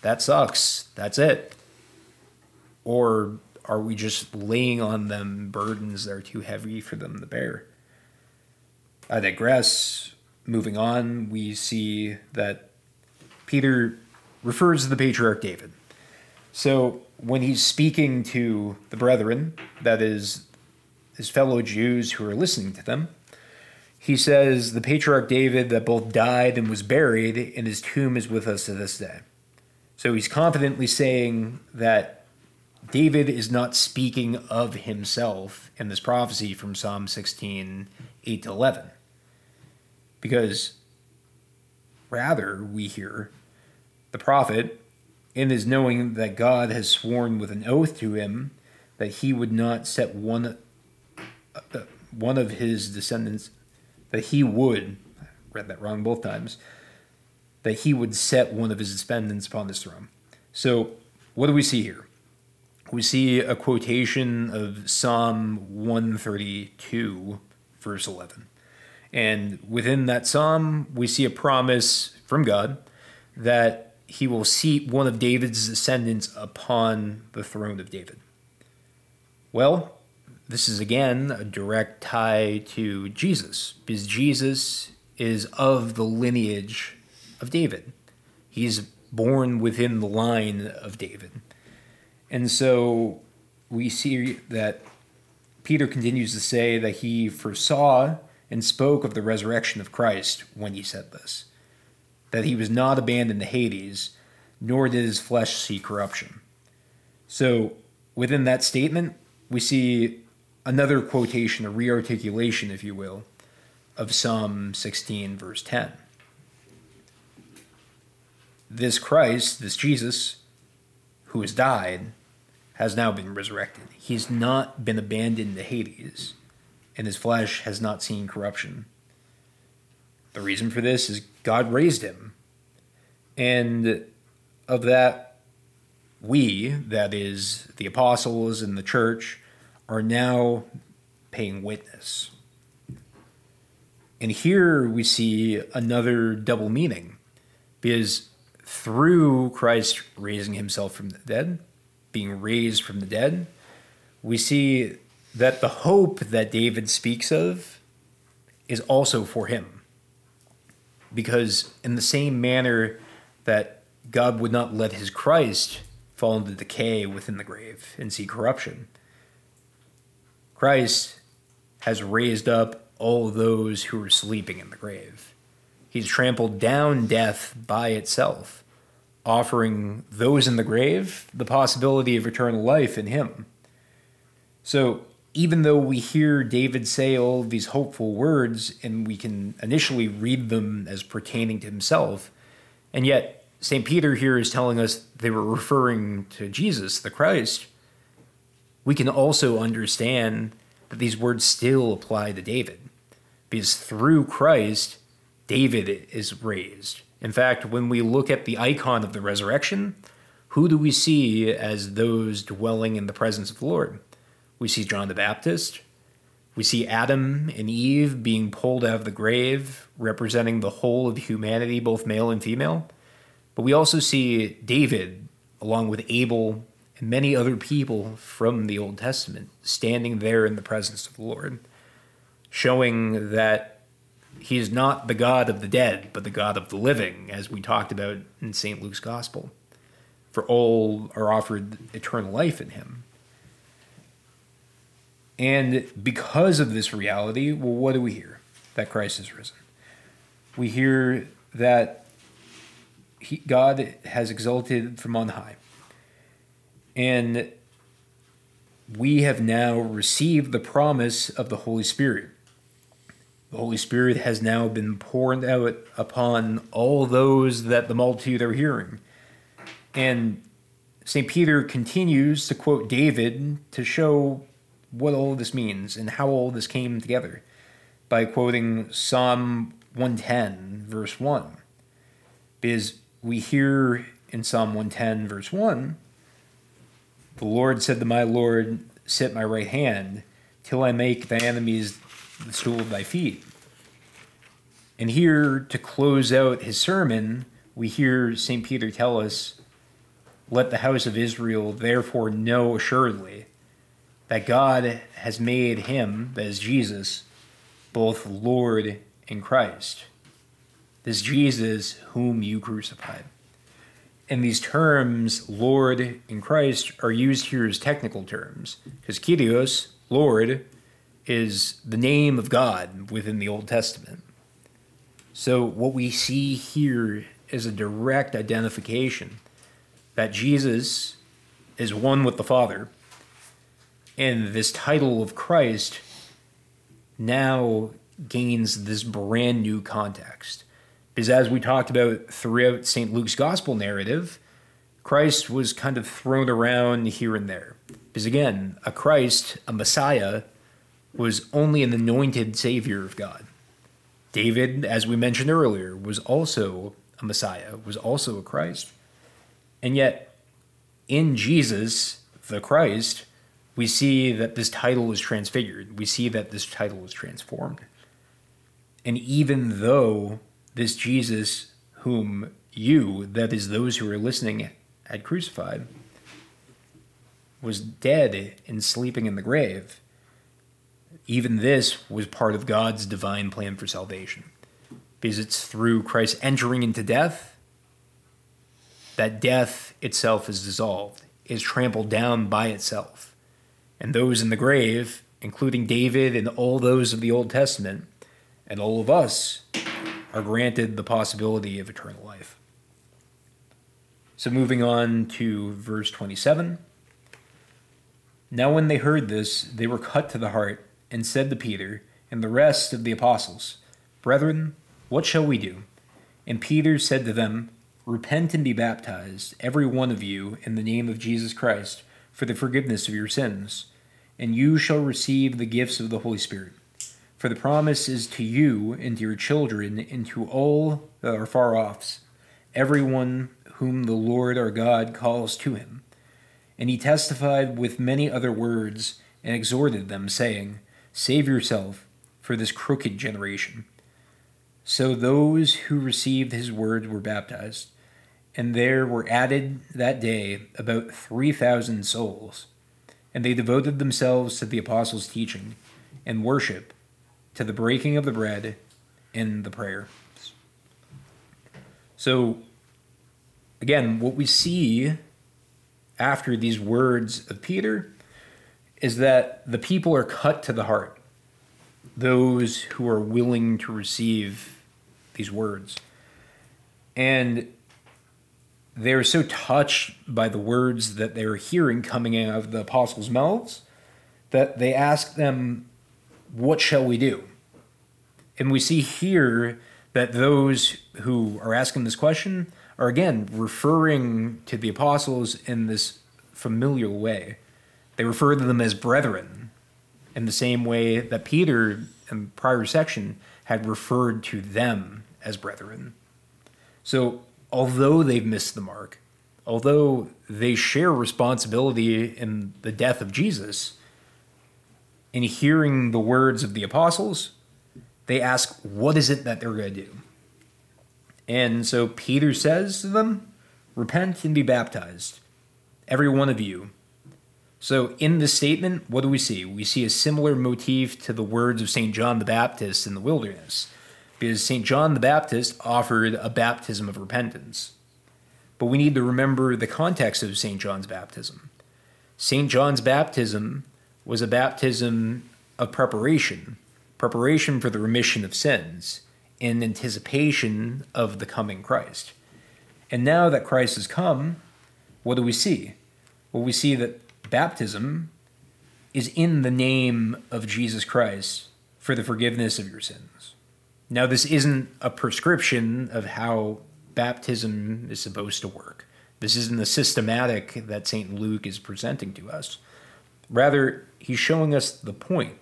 That sucks. That's it. Or are we just laying on them burdens that are too heavy for them to bear? I digress. Moving on, we see that Peter refers to the patriarch David. So when he's speaking to the brethren, that is, his fellow Jews who are listening to them, he says, the patriarch David that both died and was buried, and his tomb is with us to this day. So he's confidently saying that David is not speaking of himself in this prophecy from Psalm sixteen, eight to eleven. Because rather, we hear the prophet, in his knowing that God has sworn with an oath to him that he would not set one, uh, one of his descendants, that he would, I read that wrong both times, that he would set one of his descendants upon this throne. So what do we see here? We see a quotation of Psalm one thirty-two, verse eleven. And within that psalm, we see a promise from God that he will seat one of David's descendants upon the throne of David. Well, this is again a direct tie to Jesus, because Jesus is of the lineage of David. He's born within the line of David. And so we see that Peter continues to say that he foresaw and spoke of the resurrection of Christ when he said this, that he was not abandoned to Hades, nor did his flesh see corruption. So within that statement, we see another quotation, a rearticulation, if you will, of Psalm sixteen, verse ten. This Christ, this Jesus, who has died, has now been resurrected. He's not been abandoned to Hades, and his flesh has not seen corruption. The reason for this is God raised him. And of that, we, that is, the apostles and the church, are now paying witness. And here we see another double meaning, because through Christ raising himself from the dead, being raised from the dead, we see that the hope that David speaks of is also for him. Because in the same manner that God would not let his Christ fall into decay within the grave and see corruption, Christ has raised up all those who are sleeping in the grave. He's trampled down death by itself, offering those in the grave the possibility of eternal life in him. So even though we hear David say all of these hopeful words, and we can initially read them as pertaining to himself, and yet Saint Peter here is telling us they were referring to Jesus, the Christ, we can also understand that these words still apply to David, because through Christ, David is raised. In fact, when we look at the icon of the resurrection, who do we see as those dwelling in the presence of the Lord? We see John the Baptist. We see Adam and Eve being pulled out of the grave, representing the whole of humanity, both male and female. But we also see David, along with Abel and many other people from the Old Testament, standing there in the presence of the Lord, showing that he is not the God of the dead, but the God of the living, as we talked about in Saint Luke's Gospel. For all are offered eternal life in him. And because of this reality, well, what do we hear? That Christ is risen. We hear that he, God has exalted from on high. And we have now received the promise of the Holy Spirit. The Holy Spirit has now been poured out upon all those that the multitude are hearing. And Saint Peter continues to quote David to show what all this means and how all this came together by quoting Psalm one ten, verse one. Because we hear in Psalm one ten, verse one, the Lord said to my Lord, sit my right hand till I make thy enemies the stool of thy feet. And here, to close out his sermon, we hear Saint Peter tell us, let the house of Israel therefore know assuredly that God has made him, that is Jesus, both Lord and Christ. This Jesus whom you crucified. And these terms, Lord and Christ, are used here as technical terms, because Kyrios, Lord, is the name of God within the Old Testament. So what we see here is a direct identification that Jesus is one with the Father, and this title of Christ now gains this brand new context. Because as we talked about throughout Saint Luke's gospel narrative, Christ was kind of thrown around here and there. Because again, a Christ, a Messiah, was only an anointed savior of God. David, as we mentioned earlier, was also a Messiah, was also a Christ. And yet, in Jesus, the Christ, we see that this title is transfigured. We see that this title is transformed. And even though this Jesus, whom you, that is those who are listening, had crucified, was dead and sleeping in the grave, even this was part of God's divine plan for salvation. Because it's through Christ entering into death that death itself is dissolved, is trampled down by itself. And those in the grave, including David and all those of the Old Testament, and all of us, are granted the possibility of eternal life. So moving on to verse twenty-seven. Now when they heard this, they were cut to the heart and said to Peter and the rest of the apostles, "Brethren, what shall we do?" And Peter said to them, "Repent and be baptized, every one of you, in the name of Jesus Christ, for the forgiveness of your sins, and you shall receive the gifts of the Holy Spirit. For the promise is to you and to your children and to all that are far off, everyone whom the Lord our God calls to him." And he testified with many other words and exhorted them, saying, "Save yourself for this crooked generation." So those who received his word were baptized, and there were added that day about three thousand souls. And they devoted themselves to the apostles' teaching and worship, to the breaking of the bread and the prayer. So, again, what we see after these words of Peter is that the people are cut to the heart, those who are willing to receive these words. And they're so touched by the words that they're hearing coming out of the apostles' mouths that they ask them, "What shall we do?" And we see here that those who are asking this question are again referring to the apostles in this familiar way. They refer to them as brethren in the same way that Peter in the prior section had referred to them as brethren. So although they've missed the mark, although they share responsibility in the death of Jesus, in hearing the words of the apostles, they ask, what is it that they're going to do? And so Peter says to them, "Repent and be baptized, every one of you." So in this statement, what do we see? We see a similar motif to the words of Saint John the Baptist in the wilderness, because Saint John the Baptist offered a baptism of repentance. But we need to remember the context of Saint John's baptism. Saint John's baptism was a baptism of preparation, preparation for the remission of sins in anticipation of the coming Christ. And now that Christ has come, what do we see? Well, we see that baptism is in the name of Jesus Christ for the forgiveness of your sins. Now, this isn't a prescription of how baptism is supposed to work. This isn't the systematic that Saint Luke is presenting to us. Rather, he's showing us the point.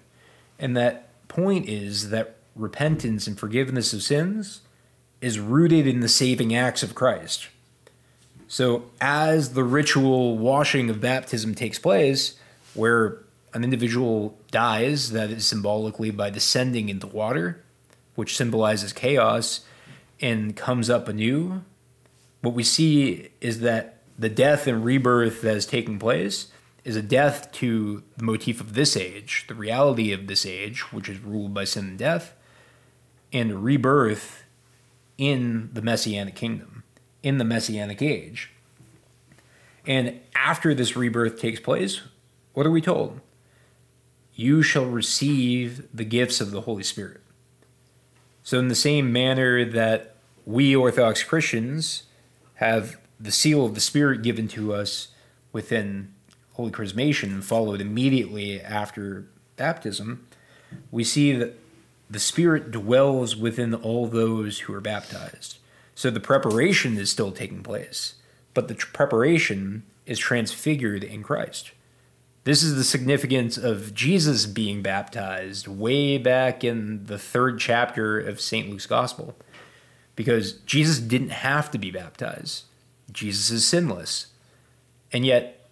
And that point is that repentance and forgiveness of sins is rooted in the saving acts of Christ. So as the ritual washing of baptism takes place, where an individual dies, that is symbolically by descending into water, which symbolizes chaos, and comes up anew, what we see is that the death and rebirth that is taking place is a death to the motif of this age, the reality of this age, which is ruled by sin and death, and rebirth in the Messianic kingdom, in the Messianic age. And after this rebirth takes place, what are we told? You shall receive the gifts of the Holy Spirit. So in the same manner that we Orthodox Christians have the seal of the Spirit given to us within Holy Chrismation followed immediately after baptism, we see that the Spirit dwells within all those who are baptized. So the preparation is still taking place, but the tr- preparation is transfigured in Christ. This is the significance of Jesus being baptized way back in the third chapter of Saint Luke's Gospel, because Jesus didn't have to be baptized. Jesus is sinless. And yet,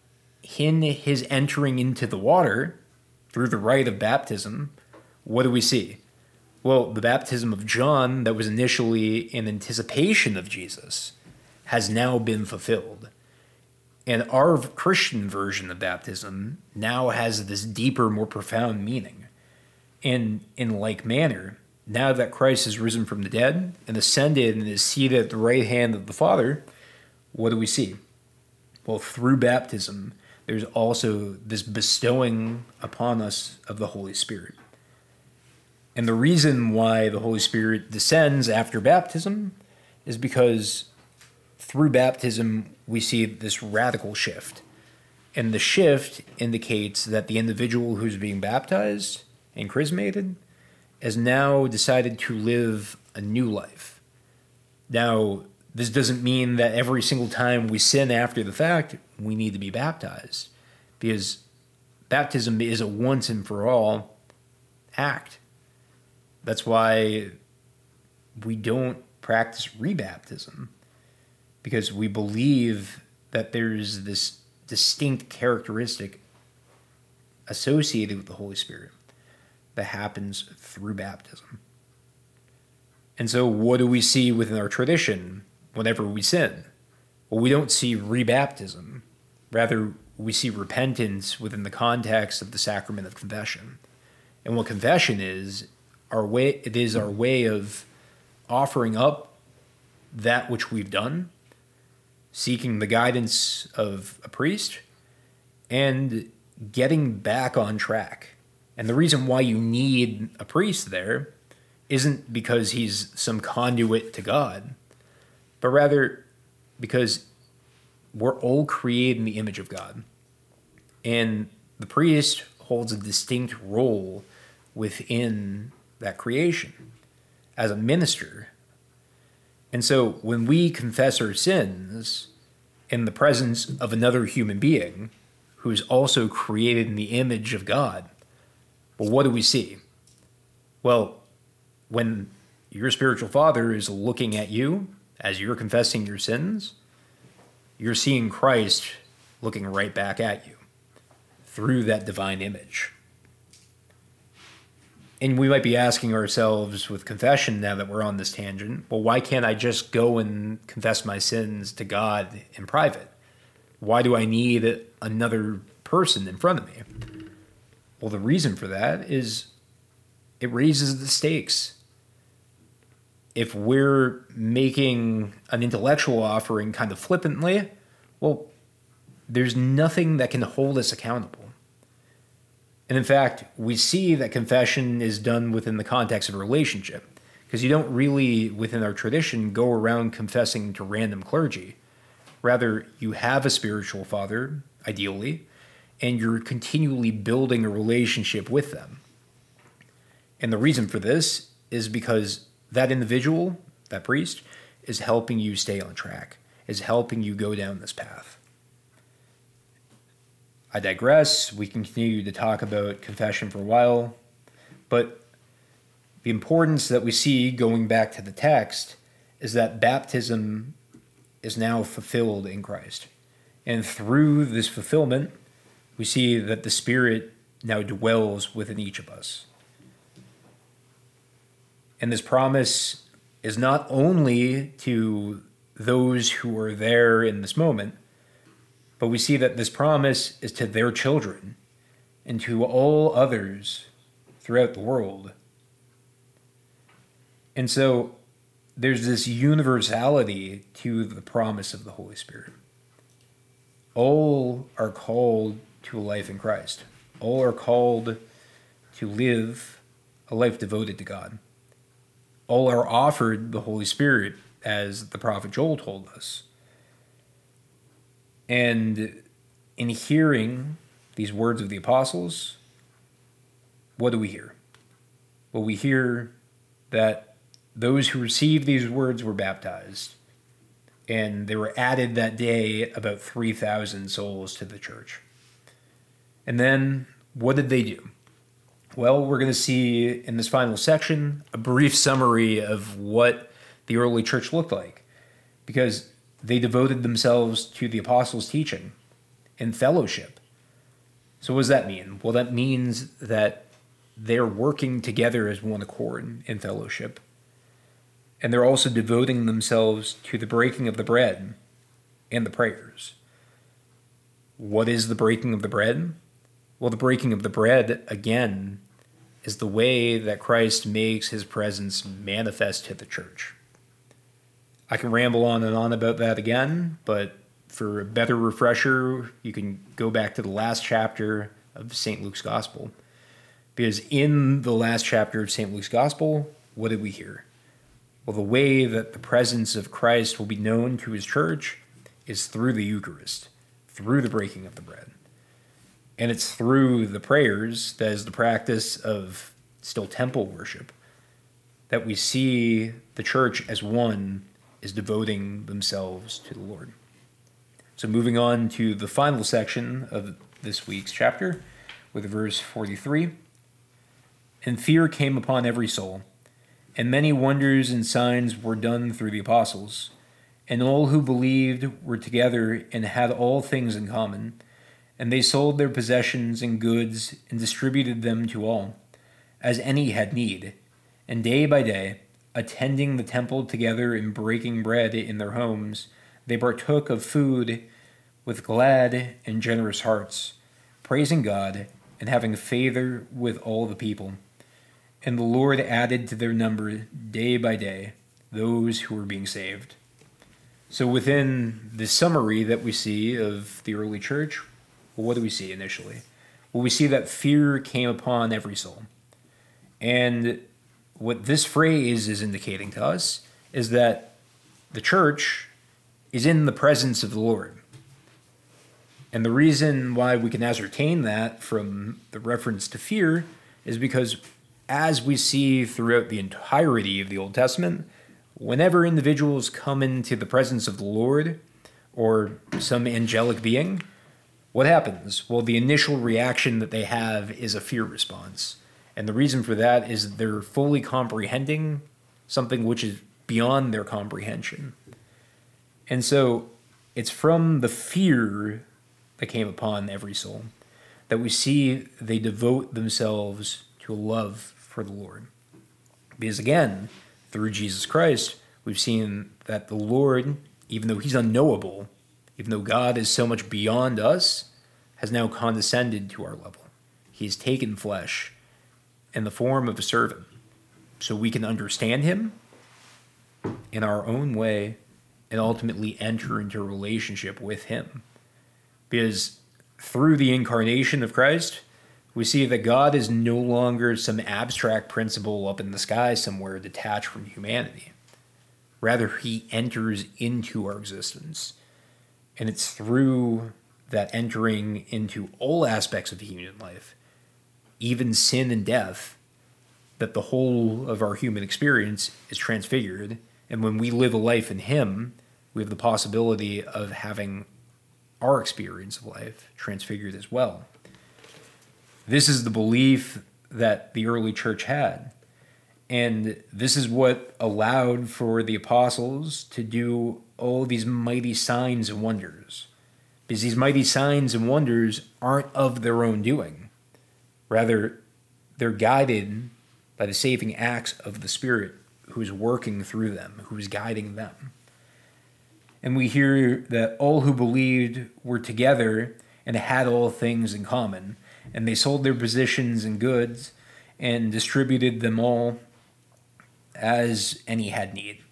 in his entering into the water through the rite of baptism, what do we see? Well, the baptism of John that was initially in anticipation of Jesus has now been fulfilled. And our Christian version of baptism now has this deeper, more profound meaning. And in like manner, now that Christ has risen from the dead and ascended and is seated at the right hand of the Father, what do we see? Well, through baptism, there's also this bestowing upon us of the Holy Spirit. And the reason why the Holy Spirit descends after baptism is because through baptism, we see this radical shift. And the shift indicates that the individual who's being baptized and chrismated has now decided to live a new life. Now, this doesn't mean that every single time we sin after the fact, we need to be baptized, because baptism is a once and for all act. That's why we don't practice rebaptism, because we believe that there's this distinct characteristic associated with the Holy Spirit that happens through baptism. And so what do we see within our tradition whenever we sin? Well, we don't see rebaptism. Rather, we see repentance within the context of the sacrament of confession. And what confession is, our way, it is our way of offering up that which we've done, seeking the guidance of a priest, and getting back on track. And the reason why you need a priest there isn't because he's some conduit to God, but rather because we're all created in the image of God. And the priest holds a distinct role within that creation as a minister. And so when we confess our sins in the presence of another human being who is also created in the image of God, well, what do we see? Well, when your spiritual father is looking at you as you're confessing your sins, you're seeing Christ looking right back at you through that divine image. And we might be asking ourselves with confession, now that we're on this tangent, well, why can't I just go and confess my sins to God in private? Why do I need another person in front of me? Well, the reason for that is it raises the stakes. If we're making an intellectual offering kind of flippantly, well, there's nothing that can hold us accountable. And in fact, we see that confession is done within the context of a relationship, because you don't really, within our tradition, go around confessing to random clergy. Rather, you have a spiritual father, ideally, and you're continually building a relationship with them. And the reason for this is because that individual, that priest, is helping you stay on track, is helping you go down this path. I digress. We can continue to talk about confession for a while, but the importance that we see going back to the text is that baptism is now fulfilled in Christ. And through this fulfillment, we see that the Spirit now dwells within each of us. And this promise is not only to those who are there in this moment, but we see that this promise is to their children and to all others throughout the world. And so there's this universality to the promise of the Holy Spirit. All are called to a life in Christ. All are called to live a life devoted to God. All are offered the Holy Spirit, as the prophet Joel told us. And in hearing these words of the apostles, what do we hear? Well, we hear that those who received these words were baptized, and there were added that day about three thousand souls to the church. And then what did they do? Well, we're going to see in this final section a brief summary of what the early church looked like, because they devoted themselves to the apostles' teaching and fellowship. So what does that mean? Well, that means that they're working together as one accord in fellowship. And they're also devoting themselves to the breaking of the bread and the prayers. What is the breaking of the bread? Well, the breaking of the bread, again, is the way that Christ makes his presence manifest to the church. I can ramble on and on about that again, but for a better refresher, you can go back to the last chapter of Saint Luke's Gospel. Because in the last chapter of Saint Luke's Gospel, what did we hear? Well, the way that the presence of Christ will be known to his church is through the Eucharist, through the breaking of the bread. And it's through the prayers, that is the practice of still temple worship, that we see the church as one is devoting themselves to the Lord. So moving on to the final section of this week's chapter with verse forty-three. And fear came upon every soul, and many wonders and signs were done through the apostles. And all who believed were together and had all things in common. And they sold their possessions and goods and distributed them to all, as any had need. And day by day, attending the temple together and breaking bread in their homes, they partook of food with glad and generous hearts, praising God and having favor with all the people. And the Lord added to their number day by day those who were being saved. So within the summary that we see of the early church, well, what do we see initially? Well, we see that fear came upon every soul. And what this phrase is indicating to us is that the church is in the presence of the Lord. And the reason why we can ascertain that from the reference to fear is because, as we see throughout the entirety of the Old Testament, whenever individuals come into the presence of the Lord or some angelic being, what happens? Well, the initial reaction that they have is a fear response. And the reason for that is they're fully comprehending something which is beyond their comprehension. And so it's from the fear that came upon every soul that we see they devote themselves to a love for the Lord. Because again, through Jesus Christ, we've seen that the Lord, even though he's unknowable, even though God is so much beyond us, has now condescended to our level. He's taken flesh in the form of a servant, so we can understand him in our own way and ultimately enter into a relationship with him. Because through the incarnation of Christ, we see that God is no longer some abstract principle up in the sky somewhere detached from humanity. Rather, he enters into our existence. And it's through that entering into all aspects of human life, even sin and death, that the whole of our human experience is transfigured. And when we live a life in him, we have the possibility of having our experience of life transfigured as well. This is the belief that the early church had. And this is what allowed for the apostles to do all these mighty signs and wonders. Because these mighty signs and wonders aren't of their own doing. Rather, they're guided by the saving acts of the Spirit who is working through them, who is guiding them. And we hear that all who believed were together and had all things in common. And they sold their possessions and goods and distributed them all as any had need.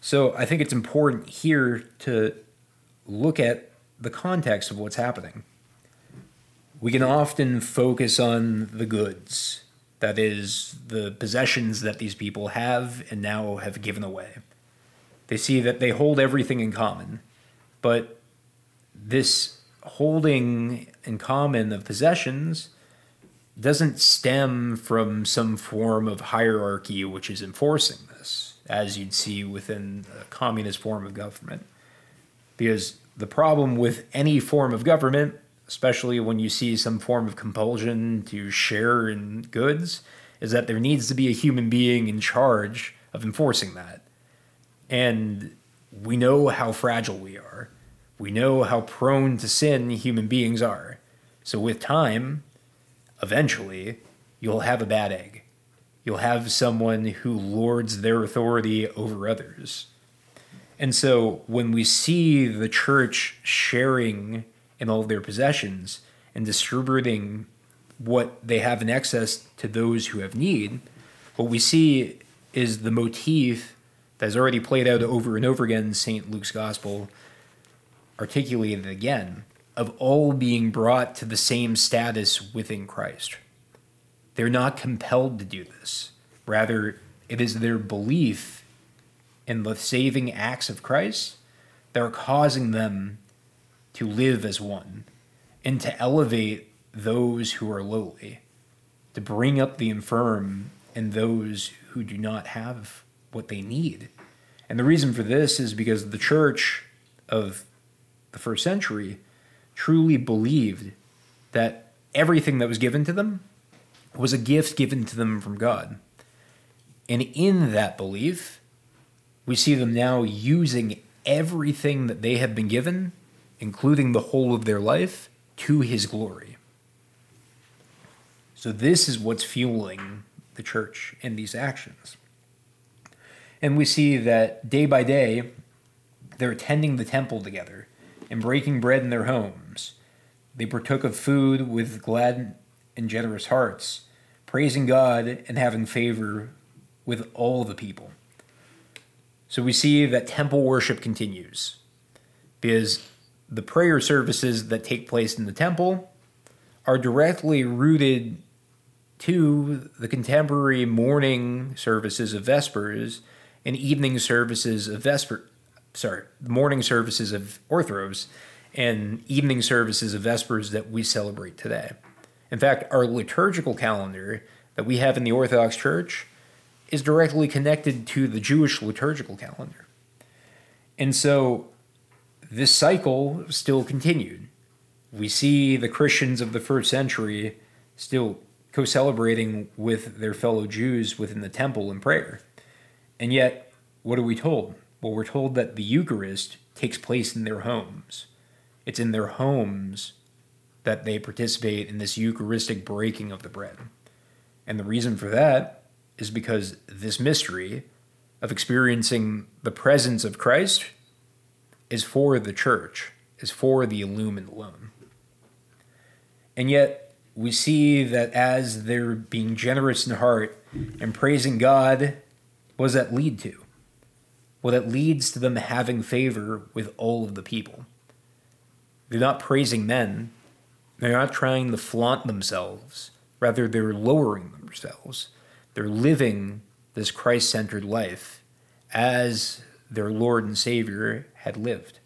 So I think it's important here to look at the context of what's happening. We can often focus on the goods, that is, the possessions that these people have and now have given away. They see that they hold everything in common, but this holding in common of possessions doesn't stem from some form of hierarchy which is enforcing this, as you'd see within a communist form of government. Because the problem with any form of government, especially when you see some form of compulsion to share in goods, is that there needs to be a human being in charge of enforcing that. And we know how fragile we are. We know how prone to sin human beings are. So with time, eventually, you'll have a bad egg. You'll have someone who lords their authority over others. And so when we see the church sharing in all of their possessions and distributing what they have in excess to those who have need, what we see is the motif that has already played out over and over again in Saint Luke's Gospel, articulated again, of all being brought to the same status within Christ. They're not compelled to do this. Rather, it is their belief in the saving acts of Christ that are causing them to live as one and to elevate those who are lowly, to bring up the infirm and those who do not have what they need. And the reason for this is because the church of the first century truly believed that everything that was given to them was a gift given to them from God. And in that belief, we see them now using everything that they have been given, including the whole of their life, to his glory. So this is what's fueling the church in these actions. And we see that day by day, they're attending the temple together and breaking bread in their homes. They partook of food with glad and generous hearts, praising God and having favor with all the people. So we see that temple worship continues, because the prayer services that take place in the temple are directly rooted to the contemporary morning services of Vespers and evening services of Vespers. Sorry, morning services of Orthros and evening services of Vespers that we celebrate today. In fact, our liturgical calendar that we have in the Orthodox Church is directly connected to the Jewish liturgical calendar. And so this cycle still continued. We see the Christians of the first century still co-celebrating with their fellow Jews within the temple in prayer. And yet, what are we told? Well, we're told that the Eucharist takes place in their homes. It's in their homes that they participate in this Eucharistic breaking of the bread. And the reason for that is because this mystery of experiencing the presence of Christ is for the church, is for the illumined alone. And yet, we see that as they're being generous in heart and praising God, what does that lead to? Well, that leads to them having favor with all of the people. They're not praising men. They're not trying to flaunt themselves. Rather, they're lowering themselves. They're living this Christ-centered life as their Lord and Savior had lived.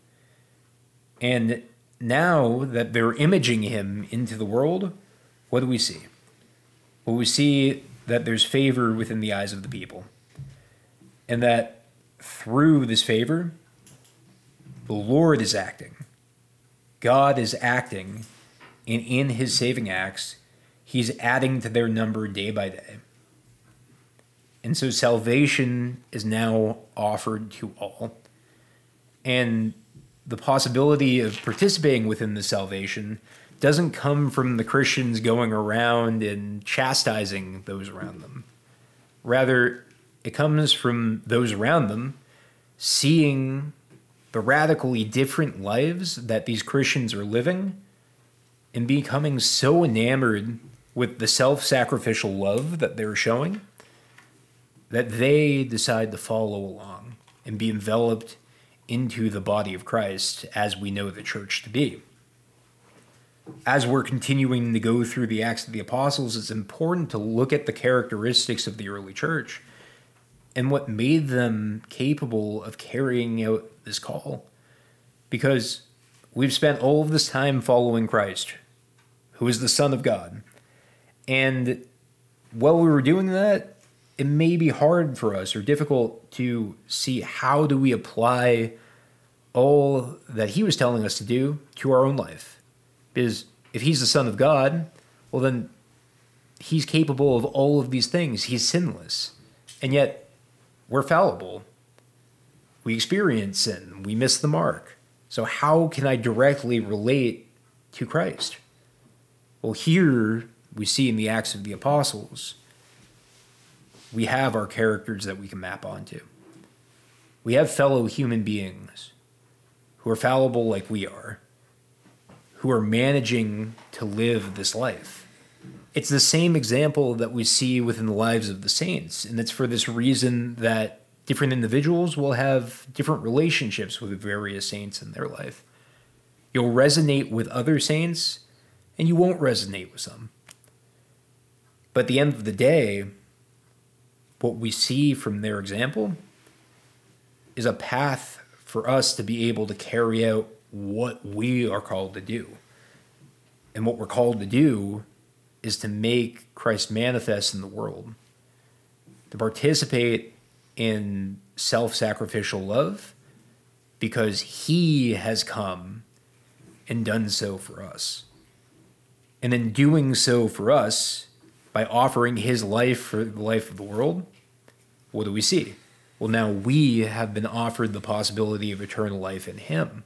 And now that they're imaging him into the world, what do we see? Well, we see that there's favor within the eyes of the people. And that through this favor, the Lord is acting. God is acting, and in his saving acts, he's adding to their number day by day. And so salvation is now offered to all. And the possibility of participating within the salvation doesn't come from the Christians going around and chastising those around them. Rather, it comes from those around them seeing the radically different lives that these Christians are living and becoming so enamored with the self-sacrificial love that they're showing that they decide to follow along and be enveloped into the body of Christ as we know the church to be. As we're continuing to go through the Acts of the Apostles, it's important to look at the characteristics of the early church and what made them capable of carrying out this call. Because we've spent all of this time following Christ, who is the Son of God. And while we were doing that, it may be hard for us or difficult to see how do we apply all that he was telling us to do to our own life. Because if he's the Son of God, well then he's capable of all of these things. He's sinless. And yet we're fallible. We experience sin. We miss the mark. So how can I directly relate to Christ? Well, here we see in the Acts of the Apostles, we have our characters that we can map onto. We have fellow human beings who are fallible like we are, who are managing to live this life. It's the same example that we see within the lives of the saints, and it's for this reason that different individuals will have different relationships with various saints in their life. You'll resonate with other saints, and you won't resonate with some. But at the end of the day, what we see from their example is a path for us to be able to carry out what we are called to do. And what we're called to do is to make Christ manifest in the world, to participate in self-sacrificial love, because he has come and done so for us. And in doing so for us, by offering his life for the life of the world, what do we see? Well, now we have been offered the possibility of eternal life in him.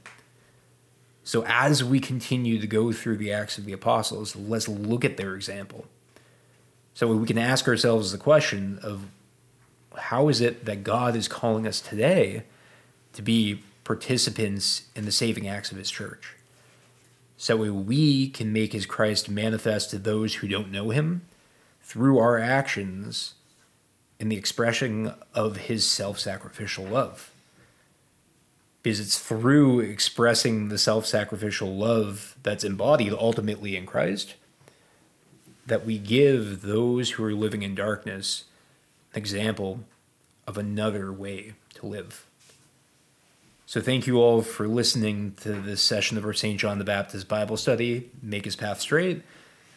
So as we continue to go through the Acts of the Apostles, let's look at their example. So we can ask ourselves the question of, how is it that God is calling us today to be participants in the saving acts of his church? So we can make his Christ manifest to those who don't know him, through our actions in the expression of his self-sacrificial love. Because it's through expressing the self-sacrificial love that's embodied ultimately in Christ that we give those who are living in darkness an example of another way to live. So thank you all for listening to this session of our Saint John the Baptist Bible study, Make His Path Straight.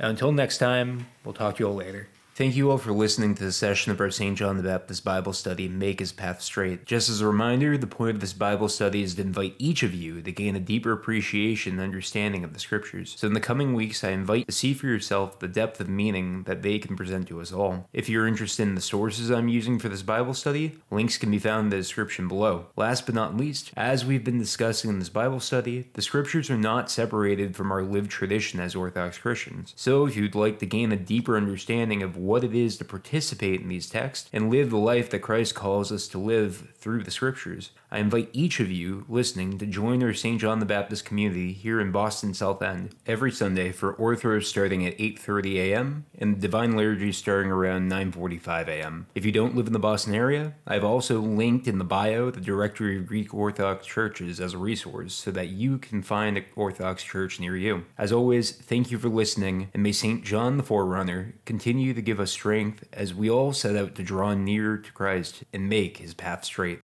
Until next time, we'll talk to you all later. Thank you all for listening to the session of our Saint John the Baptist Bible study, Make His Path Straight. Just as a reminder, the point of this Bible study is to invite each of you to gain a deeper appreciation and understanding of the Scriptures. So in the coming weeks, I invite you to see for yourself the depth of meaning that they can present to us all. If you're interested in the sources I'm using for this Bible study, links can be found in the description below. Last but not least, as we've been discussing in this Bible study, the Scriptures are not separated from our lived tradition as Orthodox Christians. So if you'd like to gain a deeper understanding of what it is to participate in these texts and live the life that Christ calls us to live through the Scriptures, I invite each of you listening to join our Saint John the Baptist community here in Boston South End every Sunday for Orthros starting at eight thirty a.m. and the Divine Liturgy starting around nine forty-five a.m. If you don't live in the Boston area, I've also linked in the bio the Directory of Greek Orthodox Churches as a resource so that you can find an Orthodox church near you. As always, thank you for listening, and may Saint John the Forerunner continue to give us strength as we all set out to draw near to Christ and make his path straight.